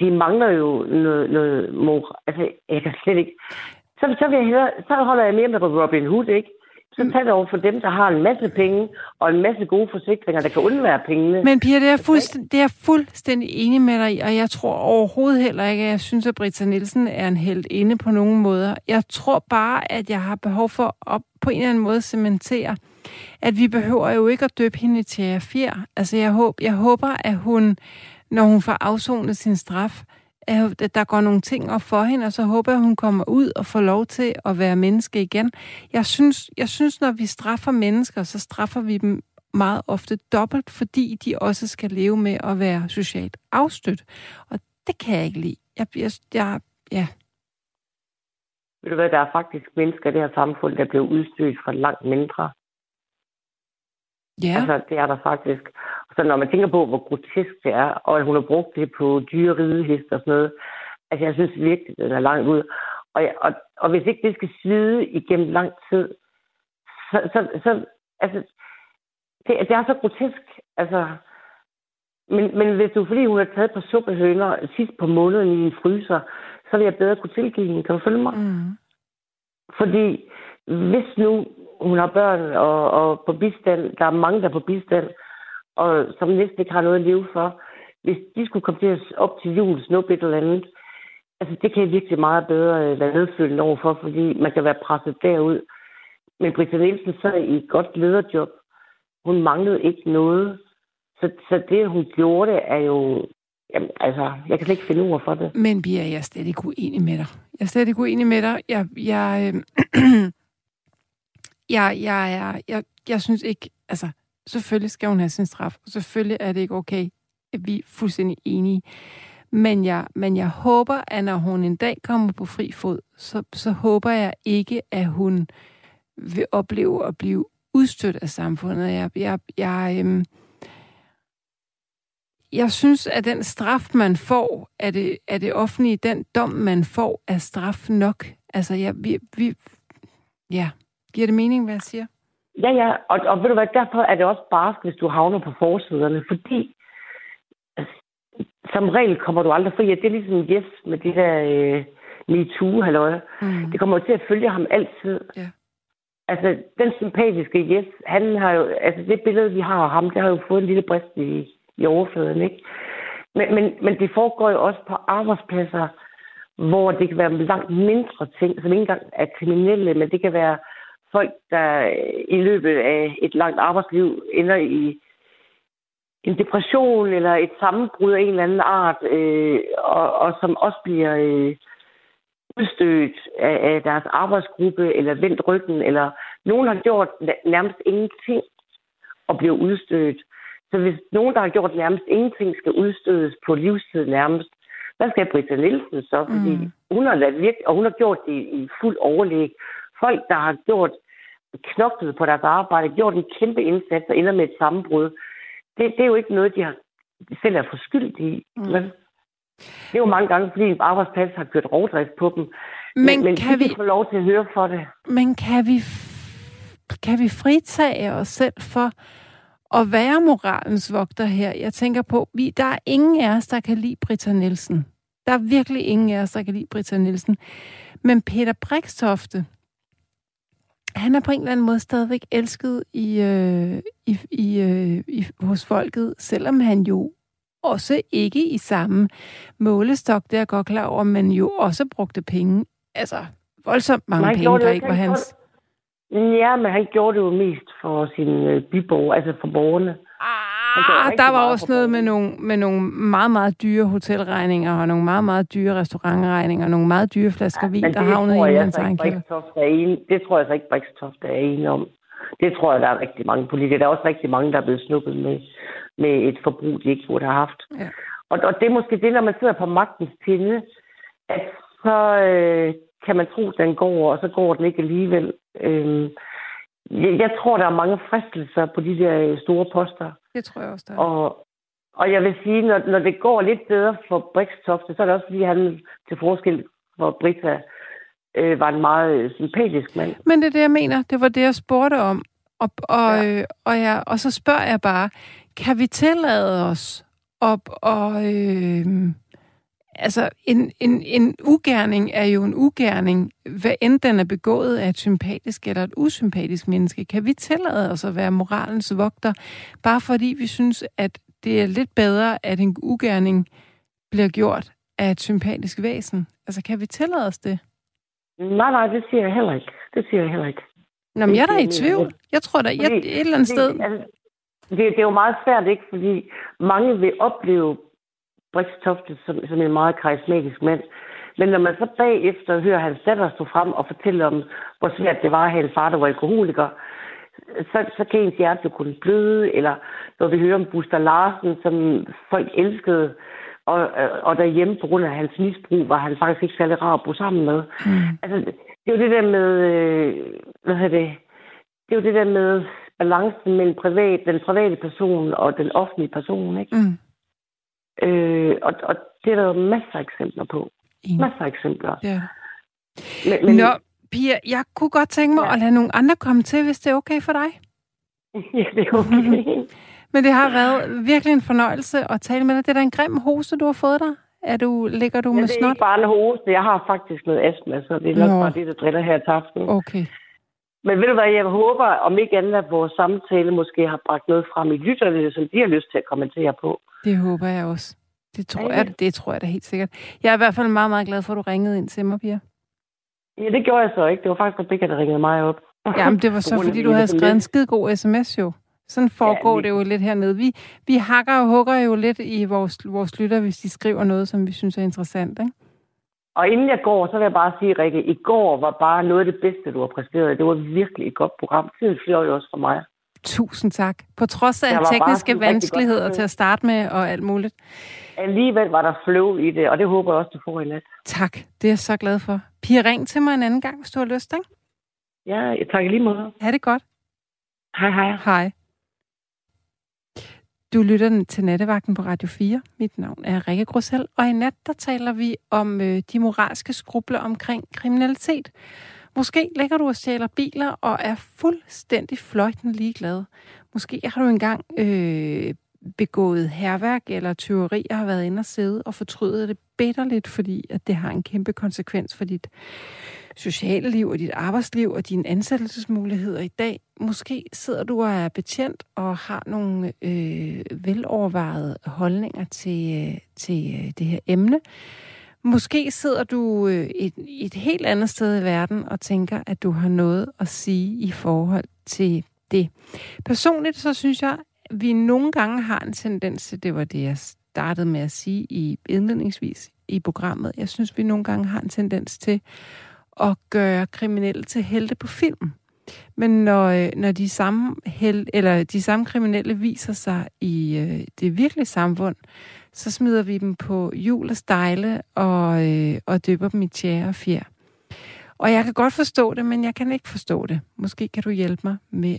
de mangler jo noget mor. Altså, jeg kan slet ikke... Så holder jeg mere med Robin Hood, ikke? Så tager det over for dem, der har en masse penge, og en masse gode forsikringer, der kan undvære pengene. Men Pia, det er jeg fuldstændig enig med dig i, og jeg tror overhovedet heller ikke, at jeg synes, at Britta Nielsen er en heltinde på nogen måder. Jeg tror bare, at jeg har behov for at på en eller anden måde cementere, at vi behøver jo ikke at døbe hende til at fjer. Altså, jeg håber, at hun, når hun får afsonet sin straf, at der går nogle ting op for hende, og så håber jeg, at hun kommer ud og får lov til at være menneske igen. Jeg synes, når vi straffer mennesker, så straffer vi dem meget ofte dobbelt, fordi de også skal leve med at være socialt afstødt. Og det kan jeg ikke lide. Ja. Ved du hvad, der er faktisk mennesker i det her samfund, der bliver udstødt fra langt mindre. Ja. Altså, det er der faktisk. Så når man tænker på, hvor grotesk det er, og at hun har brugt det på dyre ridehest og sådan noget, altså, jeg synes virkelig, den er langt ud. Og hvis ikke det skal slide igennem lang tid, så altså, det er så grotesk. Altså, men hvis du, fordi hun har taget på suppehøner sidst på måneden i en fryser, så vil jeg bedre kunne tilgive hende. Kan du følge mig? Mm. Fordi hvis nu hun har børn og på bistand, der er mange, der er på bistand, og som næsten ikke har noget at leve for, hvis de skulle komme til op til jul, snuppe et eller andet, altså det kan virkelig meget bedre være nedfølgende overfor, fordi man kan være presset derud. Men Britta Nielsen sad i et godt lederjob. Hun manglede ikke noget. Så det, hun gjorde, er jo... Jamen, altså, jeg kan slet ikke finde ord for det. Men Bia, jeg er slet ikke uenig med dig. Jeg synes ikke... Altså, selvfølgelig skal hun have sin straf, og selvfølgelig er det ikke okay. Vi er fuldstændig enige. Men jeg håber, at når hun en dag kommer på fri fod, så håber jeg ikke, at hun vil opleve at blive udstødt af samfundet. Jeg jeg synes, at den straf, man får af det offentlige, den dom, man får, er straf nok. Altså, giver det mening, hvad jeg siger? Ja, og ved du hvad, derfor er det også bare, hvis du havner på forsiderne, fordi altså, som regel kommer du aldrig fri. Ja, det er ligesom yes med det der MeToo-halløje. Mm. Det kommer jo til at følge ham altid. Ja. Altså, den sympatiske yes, han har jo, altså det billede, vi har af ham, det har jo fået en lille brist i overfladen, ikke? Men det foregår jo også på arbejdspladser, hvor det kan være langt mindre ting, som ikke engang er kriminelle, men det kan være folk, der i løbet af et langt arbejdsliv ender i en depression eller et sammenbrud af en eller anden art, og som også bliver udstødt af deres arbejdsgruppe, eller vendt ryggen, eller nogen har gjort nærmest ingenting og bliver udstødt. Så hvis nogen, der har gjort nærmest ingenting, skal udstødes på livstid nærmest, hvad skal Britta Nielsen så? Fordi hun har ladet virke, og hun har gjort det i fuld overlæg. Folk, der har gjort knoklet på deres arbejde, gjort en kæmpe indsats og ender med et sammenbrud, det er jo ikke noget, de selv er forskyldt i. Men det er jo mange gange, fordi en arbejdsplads har kørt rovdrift på dem. Men kan vi få lov til at høre for det? Men kan vi fritage os selv for at være moralens vogter her? Jeg tænker på, der er ingen af os, der kan lide Britta Nielsen. Der er virkelig ingen af os, der kan lide Britta Nielsen. Men Peter Brixtofte, han er på en eller anden måde stadigvæk elsket hos folket, selvom han jo også ikke i samme målestok, der er godt klar over, men jo også brugte penge. Altså, voldsomt mange penge, der ikke var hans. Ja, men han gjorde det jo mest for sin byborg, altså for borgerne. Der var også noget med nogle meget, meget dyre hotelregninger, og nogle meget, meget dyre restaurantregninger, og nogle meget dyre flasker vin, der havnede i hans egen kælder. Det tror jeg så ikke, Brixtofte er enig om. Det tror jeg, der er rigtig mange politikere. Der er også rigtig mange, der er blevet snuppet med et forbrug, de ikke burde have haft. Ja. Og det er måske det, når man sidder på magtens pinde, at så kan man tro, den går, og så går den ikke alligevel. Jeg tror, der er mange fristelser på de der store poster. Det tror jeg også, der er. Og jeg vil sige, når det går lidt bedre for Brixtofte, så er det også, fordi han til forskel for Britta var en meget sympatisk mand. Men det er det, jeg mener. Det var det, jeg spurgte om. Og så spørger jeg bare, kan vi tillade os en ugerning er jo en ugerning, hvad end den er begået af et sympatisk eller et usympatisk menneske. Kan vi tillade os at være moralens vogter, bare fordi vi synes, at det er lidt bedre, at en ugerning bliver gjort af et sympatisk væsen? Altså, kan vi tillade os det? Nej, det siger jeg heller ikke. Nå, men jeg er da i tvivl. Jeg tror da, et eller andet sted... Det er jo meget svært, ikke? Fordi mange vil opleve Brixtofte som en meget karismatisk mand. Men når man så bagefter hører hans datter stå frem og fortælle om, hvor svært det var at have en far, der var alkoholiker, så kan ens hjerte kunne bløde, eller når vi hører om Buster Larsen, som folk elskede, og derhjemme på grund af hans misbrug, var han faktisk ikke særlig rar at bo sammen med. Altså, det er jo det der med... Det er jo det der med balancen mellem den private person og den offentlige person, ikke? Og det er der jo masser af eksempler på. Masser af eksempler. Ja. Men... Nå, Pia, jeg kunne godt tænke mig at lade nogle andre komme til, hvis det er okay for dig. Ja, det er okay. Men det har været virkelig en fornøjelse at tale med dig. Det er da en grim hoste, du har fået dig. Ligger du med snot? Det er ikke bare en hoste. Jeg har faktisk noget astma, så det er nok bare det, der driller her i aften. Okay. Men ved du hvad, jeg håber, om ikke andet, at vores samtale måske har bragt noget frem i lytterne, som de har lyst til at kommentere på. Det håber jeg også. Det tror jeg da helt sikkert. Jeg er i hvert fald meget, meget glad for, at du ringede ind til mig, Pia. Ja, det gjorde jeg så ikke. Det var faktisk Rebecca, der ringede mig op. Jamen, det var så, fordi du havde skrevet en skidegod sms, jo. Sådan foregår det jo lidt hernede. Vi hakker og hugger jo lidt i vores lytter, hvis de skriver noget, som vi synes er interessant, ikke? Og inden jeg går, så vil jeg bare sige, Rikke, i går var bare noget af det bedste, du har præsteret. Det var virkelig et godt program. Tiden fløj også for mig. Tusind tak. På trods af tekniske vanskeligheder til at starte med og alt muligt. Alligevel var der flow i det, og det håber jeg også, du får i nat. Tak. Det er jeg så glad for. Pia, ring til mig en anden gang, hvis du har lyst, ikke? Ja, tak lige måde. Ha' det godt. Hej. Du lytter til Nattevagten på Radio 4. Mit navn er Rikke Grussel, og i nat der taler vi om de moralske skrubler omkring kriminalitet. Måske ligger du og stjæler biler og er fuldstændig fløjten ligeglad. Måske har du engang begået hærværk eller tyveri og har været inde og sidde og fortrydet det bitterligt, fordi at det har en kæmpe konsekvens for dit sociale liv og dit arbejdsliv og dine ansættelsesmuligheder i dag. Måske sidder du og er betjent og har nogle velovervejede holdninger til det her emne. Måske sidder du et helt andet sted i verden og tænker, at du har noget at sige i forhold til det. Personligt så synes jeg, at vi nogle gange har en tendens til, det var det, jeg startede med at sige indledningsvis i programmet, jeg synes, vi nogle gange har en tendens til at gøre kriminelle til helte på film. Men når de samme kriminelle viser sig i det virkelige samfund, så smider vi dem på hjul og stejle og dypper dem i tjære og fjer. Og jeg kan godt forstå det, men jeg kan ikke forstå det. Måske kan du hjælpe mig med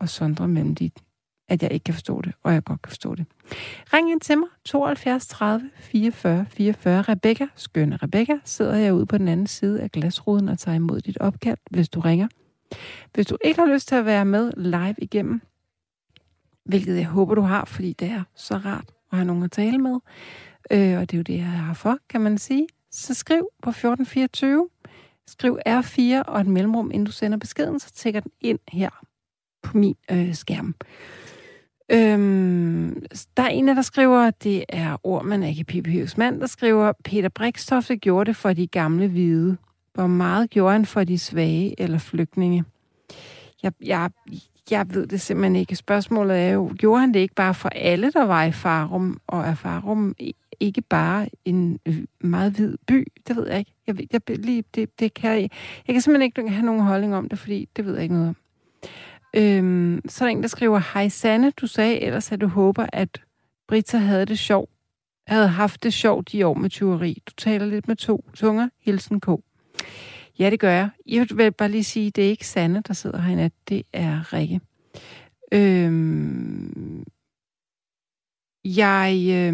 at sondre mellem at jeg ikke kan forstå det, og jeg godt kan forstå det. Ring ind til mig, 72 30 44 44. Rebecca, skønne Rebecca, sidder jeg ude på den anden side af glasruden og tager imod dit opkald, hvis du ringer. Hvis du ikke har lyst til at være med live igennem, hvilket jeg håber, du har, fordi det er så rart at have nogen at tale med, og det er jo det, jeg har for, kan man sige, så skriv på 1424, skriv R4 og et mellemrum, inden du sender beskeden, så tækker den ind her på min skærm. Der er en af, der skriver, det er Orman, ikke Papirhusets mand, der skriver, Peter Brixtofte gjorde det for de gamle hvide. Hvor meget gjorde han for de svage eller flygtninge? Jeg ved det simpelthen ikke. Spørgsmålet er jo, gjorde han det ikke bare for alle, der var i Farum? Og er Farum ikke bare en meget hvid by? Det ved jeg ikke. Jeg kan simpelthen ikke have nogen holdning om det, fordi det ved jeg ikke noget om. Så er der en, der skriver, hej Sanne, du sagde ellers, at du håber, at Britta havde haft det sjovt i år med tyveri. Du taler lidt med to tunger. Hilsen K. Ja, det gør jeg. Jeg vil bare lige sige, det er ikke Sanne, der sidder her i nat. Det er Rikke. Jeg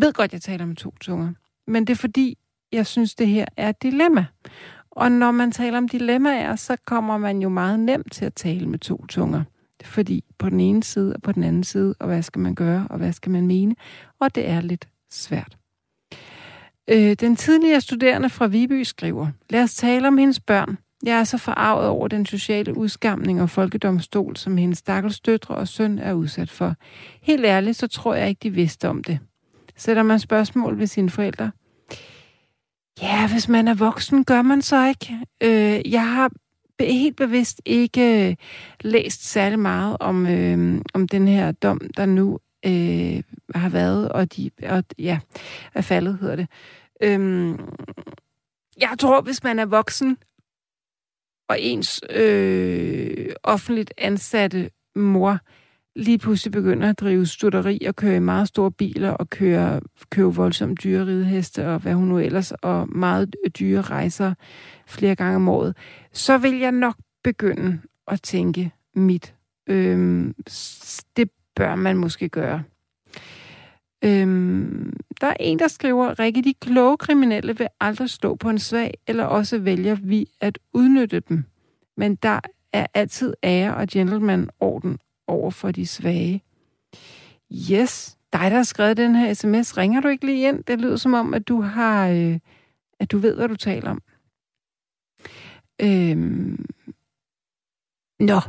ved godt, jeg taler med to tunger. Men det er fordi, jeg synes, det her er et dilemma. Og når man taler om dilemmaer, så kommer man jo meget nemt til at tale med to tunger. Fordi på den ene side og på den anden side, og hvad skal man gøre, og hvad skal man mene? Og det er lidt svært. Den tidligere studerende fra Viby skriver, lad os tale om hendes børn. Jeg er så forarvet over den sociale udskamning og folkedomstol, som hendes stakkels døtre og søn er udsat for. Helt ærligt, så tror jeg ikke, de vidste om det. Sætter man spørgsmål ved sine forældre? Ja, hvis man er voksen, gør man så ikke. Jeg har helt bevidst ikke læst særlig meget om den her dom, der nu har været, og er faldet, hedder det. Jeg tror, hvis man er voksen, og ens offentligt ansatte mor lige pludselig begynder at drive stutteri og køre i meget store biler og købe voldsomt dyre rideheste og hvad hun nu ellers, og meget dyre rejser flere gange om året, så vil jeg nok begynde at tænke mit. Det bør man måske gøre. Der er en, der skriver, Rikke, de kloge kriminelle vil aldrig stå på en svag, eller også vælger vi at udnytte dem. Men der er altid ære og gentleman-orden over for de svage. Yes, dig, der har skrevet den her sms, ringer du ikke lige ind? Det lyder som om, at du ved, hvad du taler om. Nå.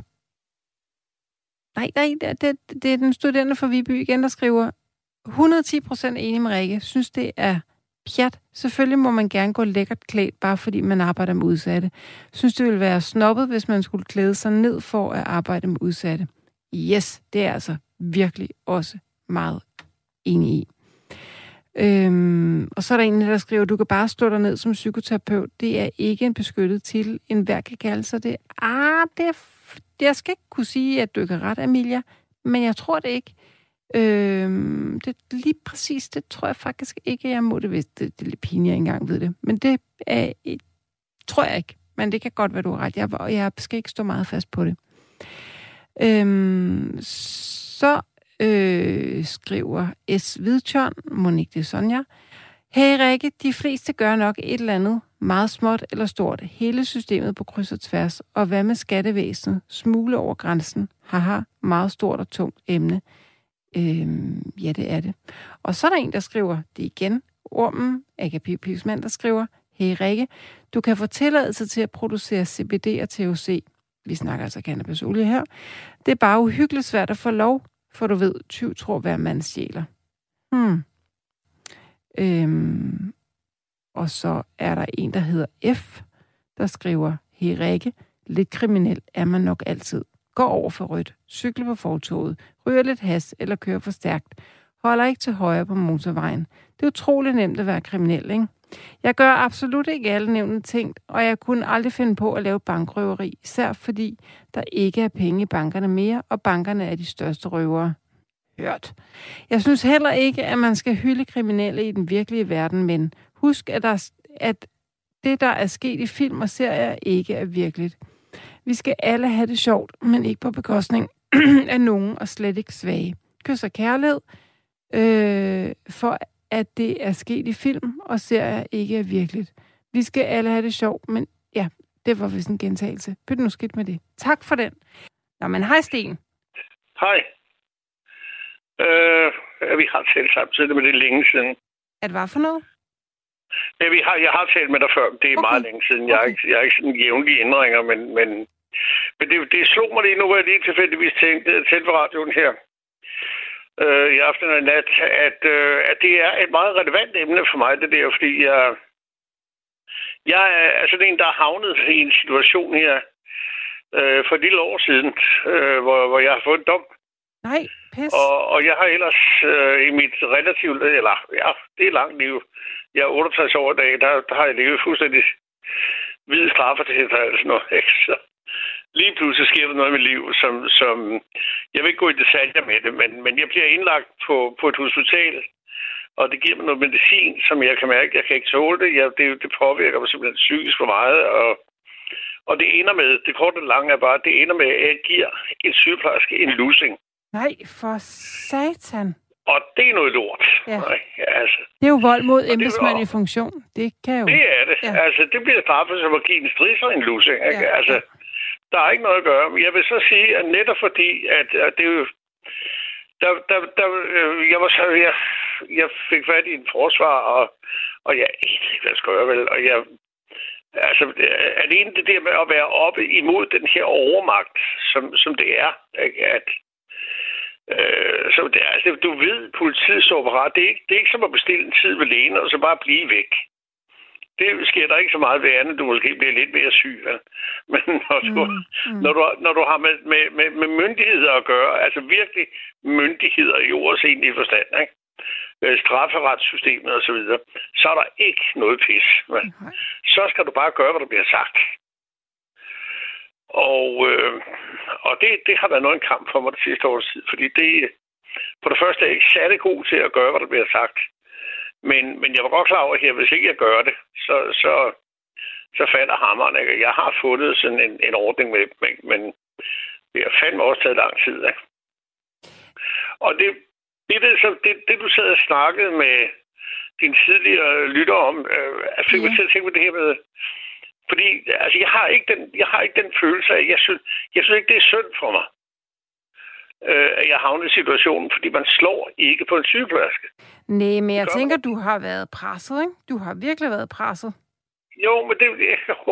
Nej, det er den studerende fra Viby igen, der skriver, 110% enig med Rikke, synes det er pjat. Selvfølgelig må man gerne gå lækkert klædt, bare fordi man arbejder med udsatte. Synes det ville være snobbet, hvis man skulle klæde sig ned for at arbejde med udsatte. Yes, det er altså virkelig også meget enig i. Og så er der en, der skriver, du kan bare slå dig ned som psykoterapeut. Det er ikke en beskyttet titel. Enhver kan kalde sig det. Jeg skal ikke kunne sige, at du ikke har ret, Amelia, men jeg tror det ikke. Det lige præcis, det tror jeg faktisk ikke, jeg må det vist. Det er lidt pinligt, jeg engang ved det. Men det er, tror jeg ikke. Men det kan godt være, du har ret. Jeg skal ikke stå meget fast på det. Så skriver S. Hvidtjørn, Monique Sonja. Hey Rikke, de fleste gør nok et eller andet meget småt eller stort. Hele systemet på kryds og tværs. Og hvad med skattevæsenet? Smugle over grænsen. Haha, meget stort og tungt emne. Ja, det er det. Og så er der en, der skriver, det igen, Ormen, A.K.P. Pivsmand, der skriver, hey Rikke, du kan få tilladelse til at producere CBD og THC. Vi snakker altså cannabisolie her. Det er bare uhyggeligt svært at få lov, for du ved, tyv tror hver mand stjæler. Og så er der en, der hedder F, der skriver, hey Rikke, lidt kriminel er man nok altid. Går over for rødt, cykler på fortovet, ryger lidt has eller kører for stærkt. Holder ikke til højre på motorvejen. Det er utroligt nemt at være kriminel, ikke? Jeg gør absolut ikke alle nævnte ting, og jeg kunne aldrig finde på at lave bankrøveri, især fordi der ikke er penge i bankerne mere, og bankerne er de største røvere. Hørt. Jeg synes heller ikke, at man skal hylde kriminelle i den virkelige verden, men husk, at det, der er sket i film og serier, ikke er virkeligt. Vi skal alle have det sjovt, men ikke på bekostning af nogen og slet ikke svage. Kys og kærlighed, for at det er sket i film og serier ikke er virkeligt. Vi skal alle have det sjovt, men ja, det var vist en gentagelse. Pyt nu skidt med det. Tak for den. Nå, men hej Sten. Hej. Vi har talt samtidig, men det er længe siden. Er det hvad for noget? Ja, jeg har talt med dig før. Det er okay. Meget længe siden. Jeg er ikke sådan jævnlige ændringer, men det slog mig lige nu, hvor jeg lige tilfældigvis tænkte på radioen her i aften og i nat, at det er et meget relevant emne for mig, det der, fordi jeg er sådan en, der er havnet i en situation her for et lille år siden, hvor jeg har fået en dom. Nej, pis. Og jeg har ellers i mit relativt, eller ja, det er langt liv. Jeg er 68 år i dag, der har jeg levet fuldstændig hvide straffer til hende, altså noget, ikke? Så lige pludselig sker der noget i mit liv, som jeg vil ikke gå i detaljer med det, men jeg bliver indlagt på et hospital, og det giver mig noget medicin, som jeg kan mærke, jeg kan ikke tåle det. Det påvirker mig simpelthen psykisk for meget, og det ender med, det korte og lange er bare, det ender med, at jeg giver en sygeplejerske en lussing. Nej, for satan. Og det er noget lort. Ja. Nej, altså. Det er jo vold mod embedsmand i funktion. Det kan jo. Det er det. Ja. Altså, det bliver straffet som at give en stridser en lussing. Ja. Altså, der er ikke noget at gøre. Jeg vil så sige, at netop fordi, at det er jo... Jeg fik fat i en forsvar, og jeg anede ikke, hvad jeg skulle gøre, vel. Og jeg... Altså, alene det der med at være oppe imod den her overmagt, som det er, ikke? At... Så det er, altså, du ved, politiets apparat, det er ikke som at bestille en tid ved lægen, og så bare blive væk. Det sker der ikke så meget ved andet, du måske bliver lidt mere syg. Ja. Men når du har med myndigheder at gøre, altså virkelig myndigheder i ordets egentlige forstand, ikke? Strafferetssystemet og så videre, så er der ikke noget pis. Ja. Okay. Så skal du bare gøre, hvad der bliver sagt. Og det har været noget en kamp for mig det sidste års tid, fordi det på det første er jeg ikke særlig god til at gøre, hvad der bliver sagt. Men jeg var godt klar over her, hvis ikke jeg gør det, så falder hammeren. Ikke? Jeg har fundet sådan en ordning med, men det har fandme også taget lang tid. Ikke? Og det du sad og snakkede med din tidligere lytter om, jeg fik mig til at tænke på det her med... Fordi altså, jeg har ikke den følelse af, jeg synes ikke, det er synd for mig, at jeg havner i situationen, fordi man slår ikke på en sygeplejerske. Nej, men jeg tænker, du har været presset, ikke? Du har virkelig været presset. Jo, men det er jo.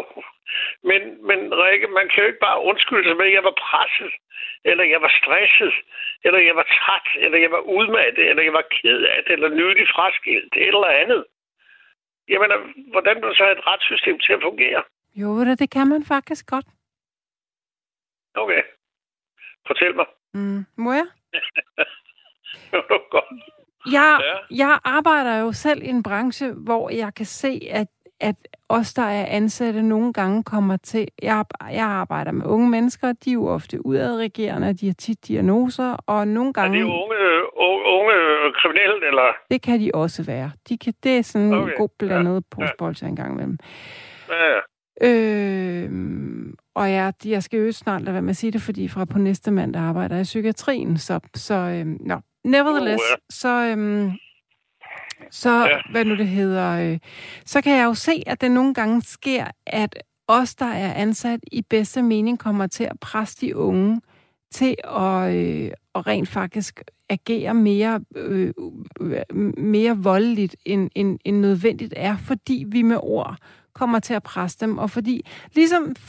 Men Rikke, man kan jo ikke bare undskylde sig med, at jeg var presset, eller jeg var stresset, eller jeg var træt, eller jeg var udmattet, eller jeg var ked af det, eller nylig fraskilt, eller andet. Jeg mener, hvordan vil så et retssystem til at fungere? Jo, det kan man faktisk godt. Okay. Fortæl mig. Må jeg? Jo, godt. Jeg arbejder jo selv i en branche, hvor jeg kan se, at os, der er ansatte, nogle gange kommer til... Jeg arbejder med unge mennesker, de er jo ofte udadreagerende, de har tit diagnoser, og nogle gange... Er det unge kriminelle, eller...? Det kan de også være. Det er sådan en god blandet postbolse engang imellem. Ja. Og jeg skal jo snart lade være med at sige det, fordi fra på næste mandag arbejder jeg i psykiatrien. Så nevertheless, hvad nu det hedder, så kan jeg jo se, at det nogle gange sker, at os, der er ansat i bedste mening, kommer til at presse de unge til at rent faktisk agere mere voldeligt, end nødvendigt er, fordi vi med ord kommer til at presse dem, og fordi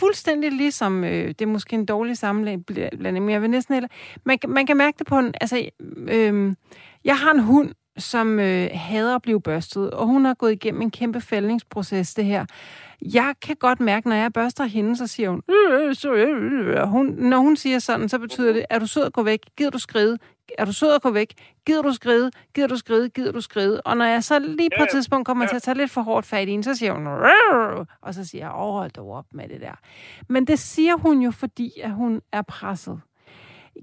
fuldstændig ligesom det er måske en dårlig sammenblanding, men jeg vil næsten heller... Man kan mærke det på en... Altså, jeg har en hund, som hader at blive børstet, og hun har gået igennem en kæmpe fældningsproces, det her. Jeg kan godt mærke, når jeg børster hende, så siger hun... Når hun siger sådan, så betyder det, er du sød at gå væk? Gider du skride? Er du sød at gå væk? Gider du skride? Gider du skride? Gider du skride? Og når jeg så lige på et tidspunkt kommer til at tage lidt for hårdt fat i hende, så siger hun... Og så siger jeg, hold dog op med det der. Men det siger hun jo, fordi at hun er presset.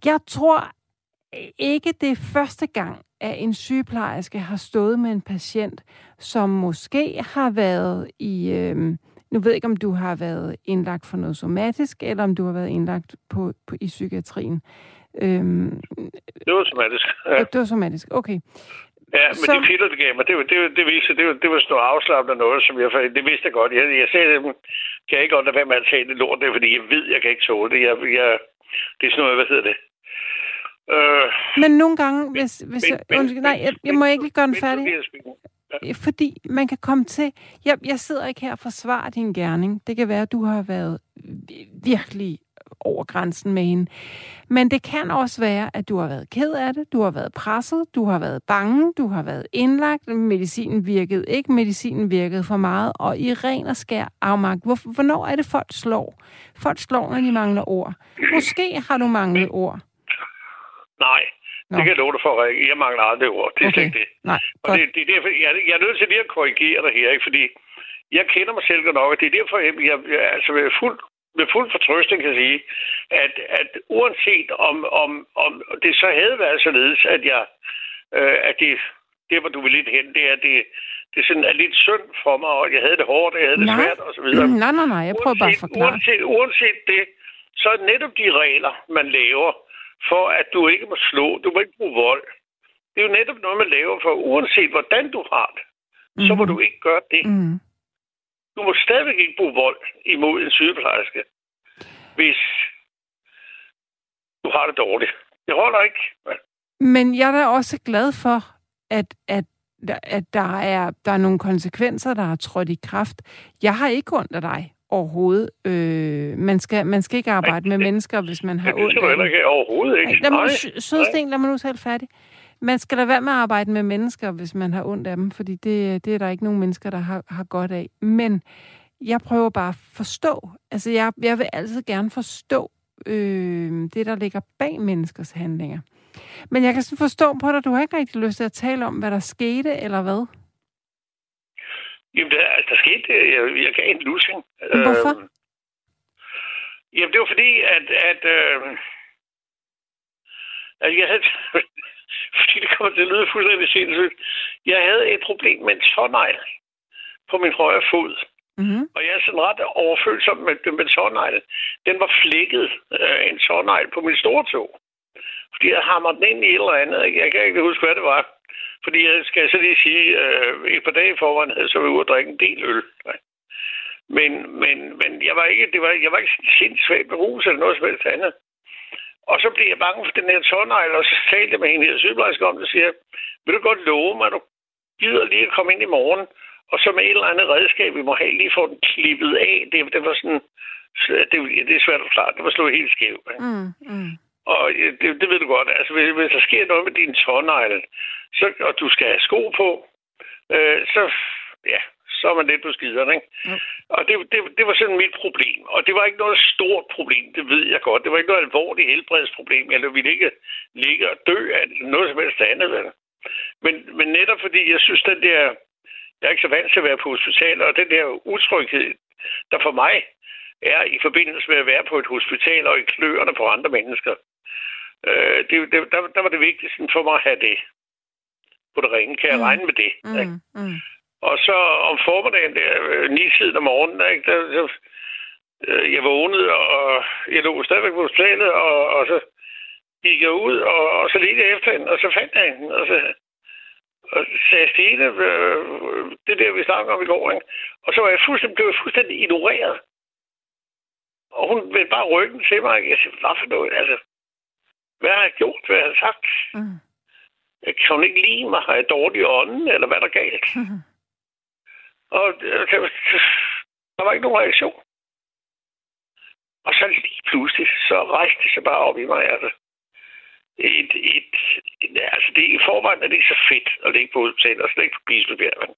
Jeg tror ikke, det er første gang, at en sygeplejerske har stået med en patient, som måske har været i... nu ved jeg ikke, om du har været indlagt for noget somatisk, eller om du har været indlagt i psykiatrien. Det var somatisk. Ja. Det var somatisk, okay. Ja, men så... de piller, det gav mig, det viste, det var sådan noget afslappende noget, som jeg fandt. Det vidste jeg godt. Jeg sagde, kan jeg ikke godt lade være med at tage det lort, det er, fordi jeg ved, jeg kan ikke tåle det. Det er sådan noget, hvad hedder det? Men nogle gange, jeg må ikke lige gøre den færdig. Ja. Fordi man kan komme til... Jeg sidder ikke her og forsvarer din gerning. Det kan være, at du har været virkelig over grænsen med hende. Men det kan også være, at du har været ked af det, du har været presset, du har været bange, du har været indlagt, medicinen virkede ikke, medicinen virkede for meget, og i ren og skær afmagt. Hvornår er det, folk slår? Folk slår, når de mangler ord. Måske har du manglet ord. Nej. Nå. Det kan jeg love dig for, Rikke. Jeg mangler aldrig ord. Det er slet ikke det. Nej, og det er derfor, jeg er nødt til lige at korrigere dig her, ikke? Fordi jeg kender mig selv godt nok, og det er derfor, jeg altså med fuld fortrøstning kan sige, at uanset om det så havde været således, at jeg at det hvor du vil lidt hen, det er det sådan er lidt synd for mig, og jeg havde det hårdt, og jeg havde det svært og så videre. Nej, jeg prøver bare at forklare. Uanset det, så er netop de regler, man laver, for at du ikke må slå, du må ikke bruge vold. Det er jo netop noget, man laver, for uanset hvordan du har det, så må du ikke gøre det. Du må stadigvæk ikke bruge vold imod en sygeplejerske, hvis du har det dårligt. Det holder ikke. Ja. Men jeg er da også glad for, at der er nogle konsekvenser, der er trådt i kraft. Jeg har ikke ondt af dig. Overhovedet. Man skal ikke arbejde med mennesker, hvis man har ondt. Det skal du ikke overhovedet, ikke? Lad mig nu selv færdig. Man skal da være med at arbejde med mennesker, hvis man har ondt af dem, fordi det er der ikke nogen mennesker, der har godt af. Men jeg prøver bare at forstå. Altså, jeg vil altid gerne forstå det, der ligger bag menneskers handlinger. Men jeg kan sådan forstå på dig, du har ikke rigtig lyst til at tale om, hvad der skete, eller hvad? Jamen, der skete det. Jeg gav en lussing. Hvorfor? Jamen, det var fordi, at jeg havde... fordi det kommer til at lyde fuldstændig sindssygt. Jeg havde et problem med en tånegl på min højre fod. Og jeg er sådan ret overfølsom med tånegl. Den var flækket en tånegl på min store tå. Fordi jeg hamrede den ind i et eller andet. Jeg kan ikke huske, hvad det var. Fordi jeg skal så lige sige, et par dage i forvejen havde så vi ude at drikke en del øl. Men jeg var ikke sindssygt beruset eller noget som helst andet. Og så blev jeg bange for den her tårnegl, og så talte jeg med hende her sygeplejerske om det, og siger, vil du godt love mig, at du gider lige at komme ind i morgen, og så med et eller andet redskab, vi må have lige få den klippet af. Det var sådan, det er svært at forklare, det var slået helt skævt. Og det ved du godt. Altså, hvis der sker noget med din tårnegle, og du skal have sko på, så er man lidt på skiderne, ikke? Og det var sådan mit problem. Og det var ikke noget stort problem, det ved jeg godt. Det var ikke noget alvorligt helbredsproblem. Jeg ville ikke ligge og dø af noget som helst andet. Men netop fordi, jeg synes, den der... Jeg er ikke så vant til at være på hospitaler, og den der utryghed, der for mig er i forbindelse med at være på et hospital og i kløerne på andre mennesker, der var det vigtigste for mig at have det på det ringe. Kan jeg regne med det? Ikke? Og så om formiddagen der, 9-tiden om morgenen, ikke, der Jeg vågnede, og jeg lå stadigvæk på hospitalet, og så gik jeg ud, og så ledte jeg efter hende, og så fandt jeg hende, og sagde Stine, det der, vi snakkede om i går, ikke? Og så var jeg fuldstændig ignoreret. Og hun vendte bare ryggen til mig, og jeg sagde, hvad for noget, altså, hvad har jeg gjort, hvad har jeg sagt? Mm. Kan hun ikke lide mig, har jeg dårlig ånden, eller hvad er der galt? Mm. Og der var ikke nogen reaktion. Og så lige pludselig, så rejste det sig bare op i mig, altså. Altså det i forvejen er det ikke så fedt at ligge på hospitalet, og slet ikke på Bispebjerg.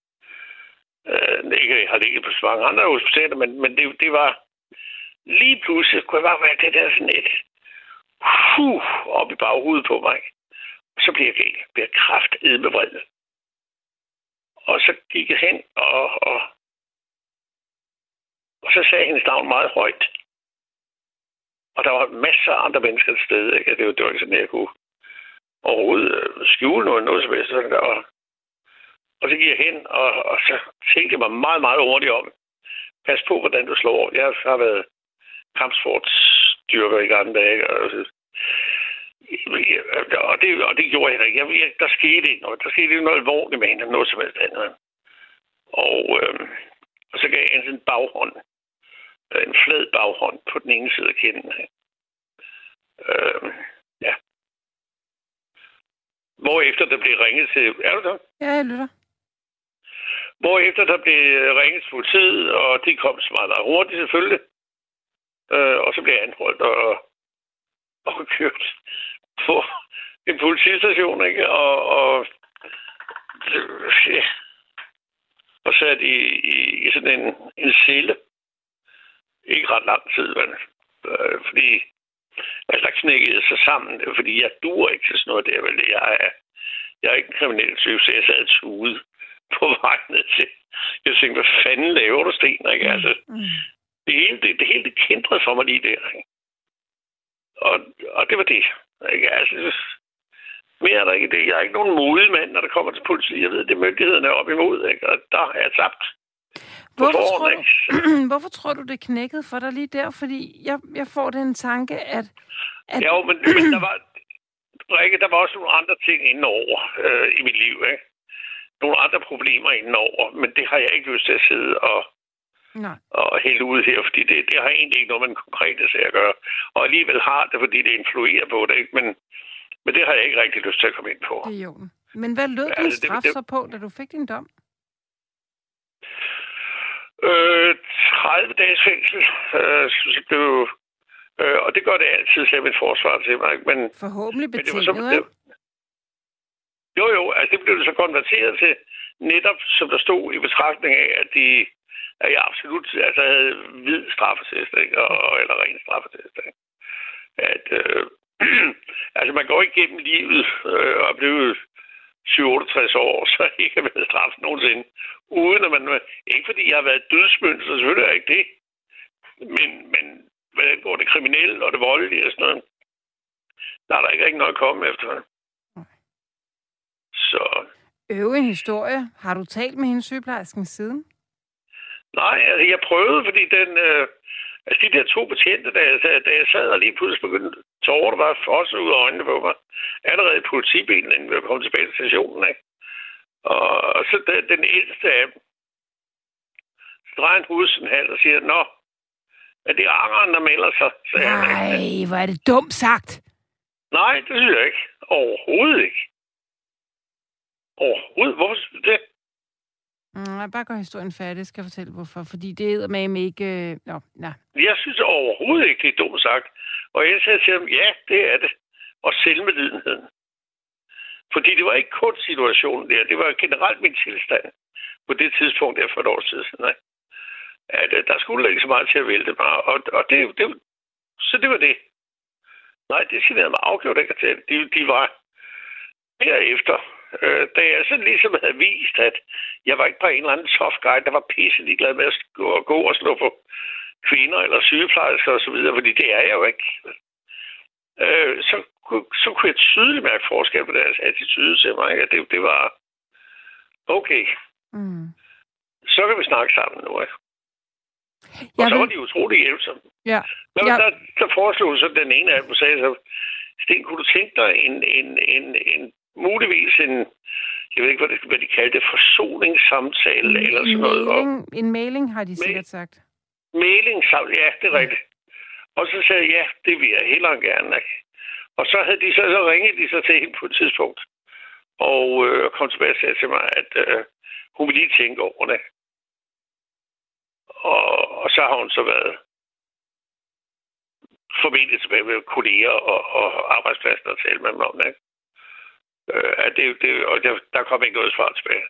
Jeg har ligget på så mange andre hospitaler, men det var lige pludselig, kunne jeg bare være det der sådan et op i baghovedet på mig. Og så bliver jeg kraftedmevredet. Og så gik jeg hen, og så sagde hendes navn meget højt. Og der var masser af andre mennesker til stede, ikke? Det var ikke sådan, at jeg kunne overhovedet skjule noget som helst. Sådan der. Og så gik jeg hen, og så tænkte jeg mig meget, meget hurtigt om. Pas på, hvordan du slår. Jeg har været kampsportsdyrker i gamle dage. Og det gjorde jeg ikke. Der skete ikke noget. Der skete ikke noget alvorligt med hende, noget som helst andet. Og så gav jeg hende en baghånd. En flad baghånd på den ene side af kinden. Ja. Hvorefter der blev ringet til... Er du der? Ja, jeg lytter. Hvorefter der blev ringet til politiet, og de kom så meget hurtigt selvfølgelig. Og så blev jeg anholdt og kørt på en politistation, ikke? Og sat i sådan en celle. Ikke ret lang tid, men fordi altså, der knækkede sig sammen, fordi jeg duer ikke til sådan noget der, vel? Jeg er ikke en kriminel type, så jeg sad tude på vej ned til. Jeg tænkte, hvad fanden laver du, Sten, ikke? Altså, det hele kendrede for mig lige der, ikke? Og det var det, ikke? Altså, mere er der ikke det. Jeg er ikke nogen modig mand, når der kommer til politi. Jeg ved, det myndighederne er op imod, ikke? Og der har jeg tabt. Hvorfor tror du, det knækkede for dig lige der? Fordi jeg får den tanke, at... Jo, men der var også nogle andre ting indenover i mit liv, ikke? Nogle andre problemer indenover, men det har jeg ikke lyst til at sidde og hælde ud her, fordi det har egentlig ikke noget med den konkrete sag at gøre. Og alligevel har det, fordi det influerer på det, ikke? Men det har jeg ikke rigtig lyst til at komme ind på. Jo. Men hvad lød din straf så på, da du fik din dom? 30 dages fængsel, så blev... og det gør det altid, sagde min forsvar til mig. Men, forhåbentlig betinget, ikke? Jo, altså det blev det så konverteret til, netop som der stod i betragtning af, at jeg absolut altså, havde hvid straffetest, ikke? Eller ren straffetest, ikke? At, altså man går igennem livet og bliver 68 år, så ikke har været straffet nogensinde. Uden at man... Ikke fordi jeg har været dødsmyndig, så selvfølgelig er ikke det. Men hvordan går det kriminelle og det voldelige og sådan noget? Der er der ikke rigtig noget at komme efter. Så... Øve en historie. Har du talt med hende sygeplejersken siden? Nej, altså, jeg prøvede, fordi den... altså de der 2 betjente, da jeg sad og lige pludselig begyndte tårer, der var fosset ud af øjnene på mig. Allerede i politibilen, inden vi kom tilbage til stationen, ikke? Og så den ældste af dem drejer en hovedsindhal og siger, nå, er det angeren, der melder sig? Nej, hvor er det dumt sagt. Nej, det synes jeg ikke. Overhovedet ikke. Overhovedet? Hvorfor synes du det? Nej, bare gør historien færdig, skal jeg fortælle hvorfor. Fordi det er med mig ikke... nej. Jeg synes overhovedet ikke, det er dumt sagt. Og jeg sagde til dem, ja, det er det. Og selvmedlidenheden. Fordi det var ikke kun situationen der. Det var generelt min tilstand. På det tidspunkt, der for et år siden. Nej. At der skulle ikke så meget til at vælte mig. Så det var det. Nej, det generede mig afgjort ikke til. De var derefter... da jeg sådan ligesom havde vist, at jeg var ikke bare en eller anden soft guy, der var pisselig glad med at gå og slå på kvinder eller sygeplejersker osv., fordi det er jeg jo ikke. Så kunne jeg tydeligt mærke forskel på deres attitude til mig, at det var okay. Mm. Så kan vi snakke sammen nu, ikke? Og så var de utrolig hjælpsomme. Ja. Men der foreslog så den ene af dem, sagde så, Sten, kunne du tænke dig muligvis en, jeg ved ikke, hvad de kaldte det, forsoningssamtale eller sådan noget. En mailing, har de sikkert sagt. Mailing, ja, det er rigtigt. Og så sagde jeg, ja, det vil jeg heller gerne. Og så havde de så ringede de så til hende på et tidspunkt. Og kom tilbage og sagde til mig, at hun ville lige tænke over det. Og så har hun så været formentlig tilbage med kolleger og arbejdspladsen og tale med mig om det. Og der kom ikke noget svar tilbage.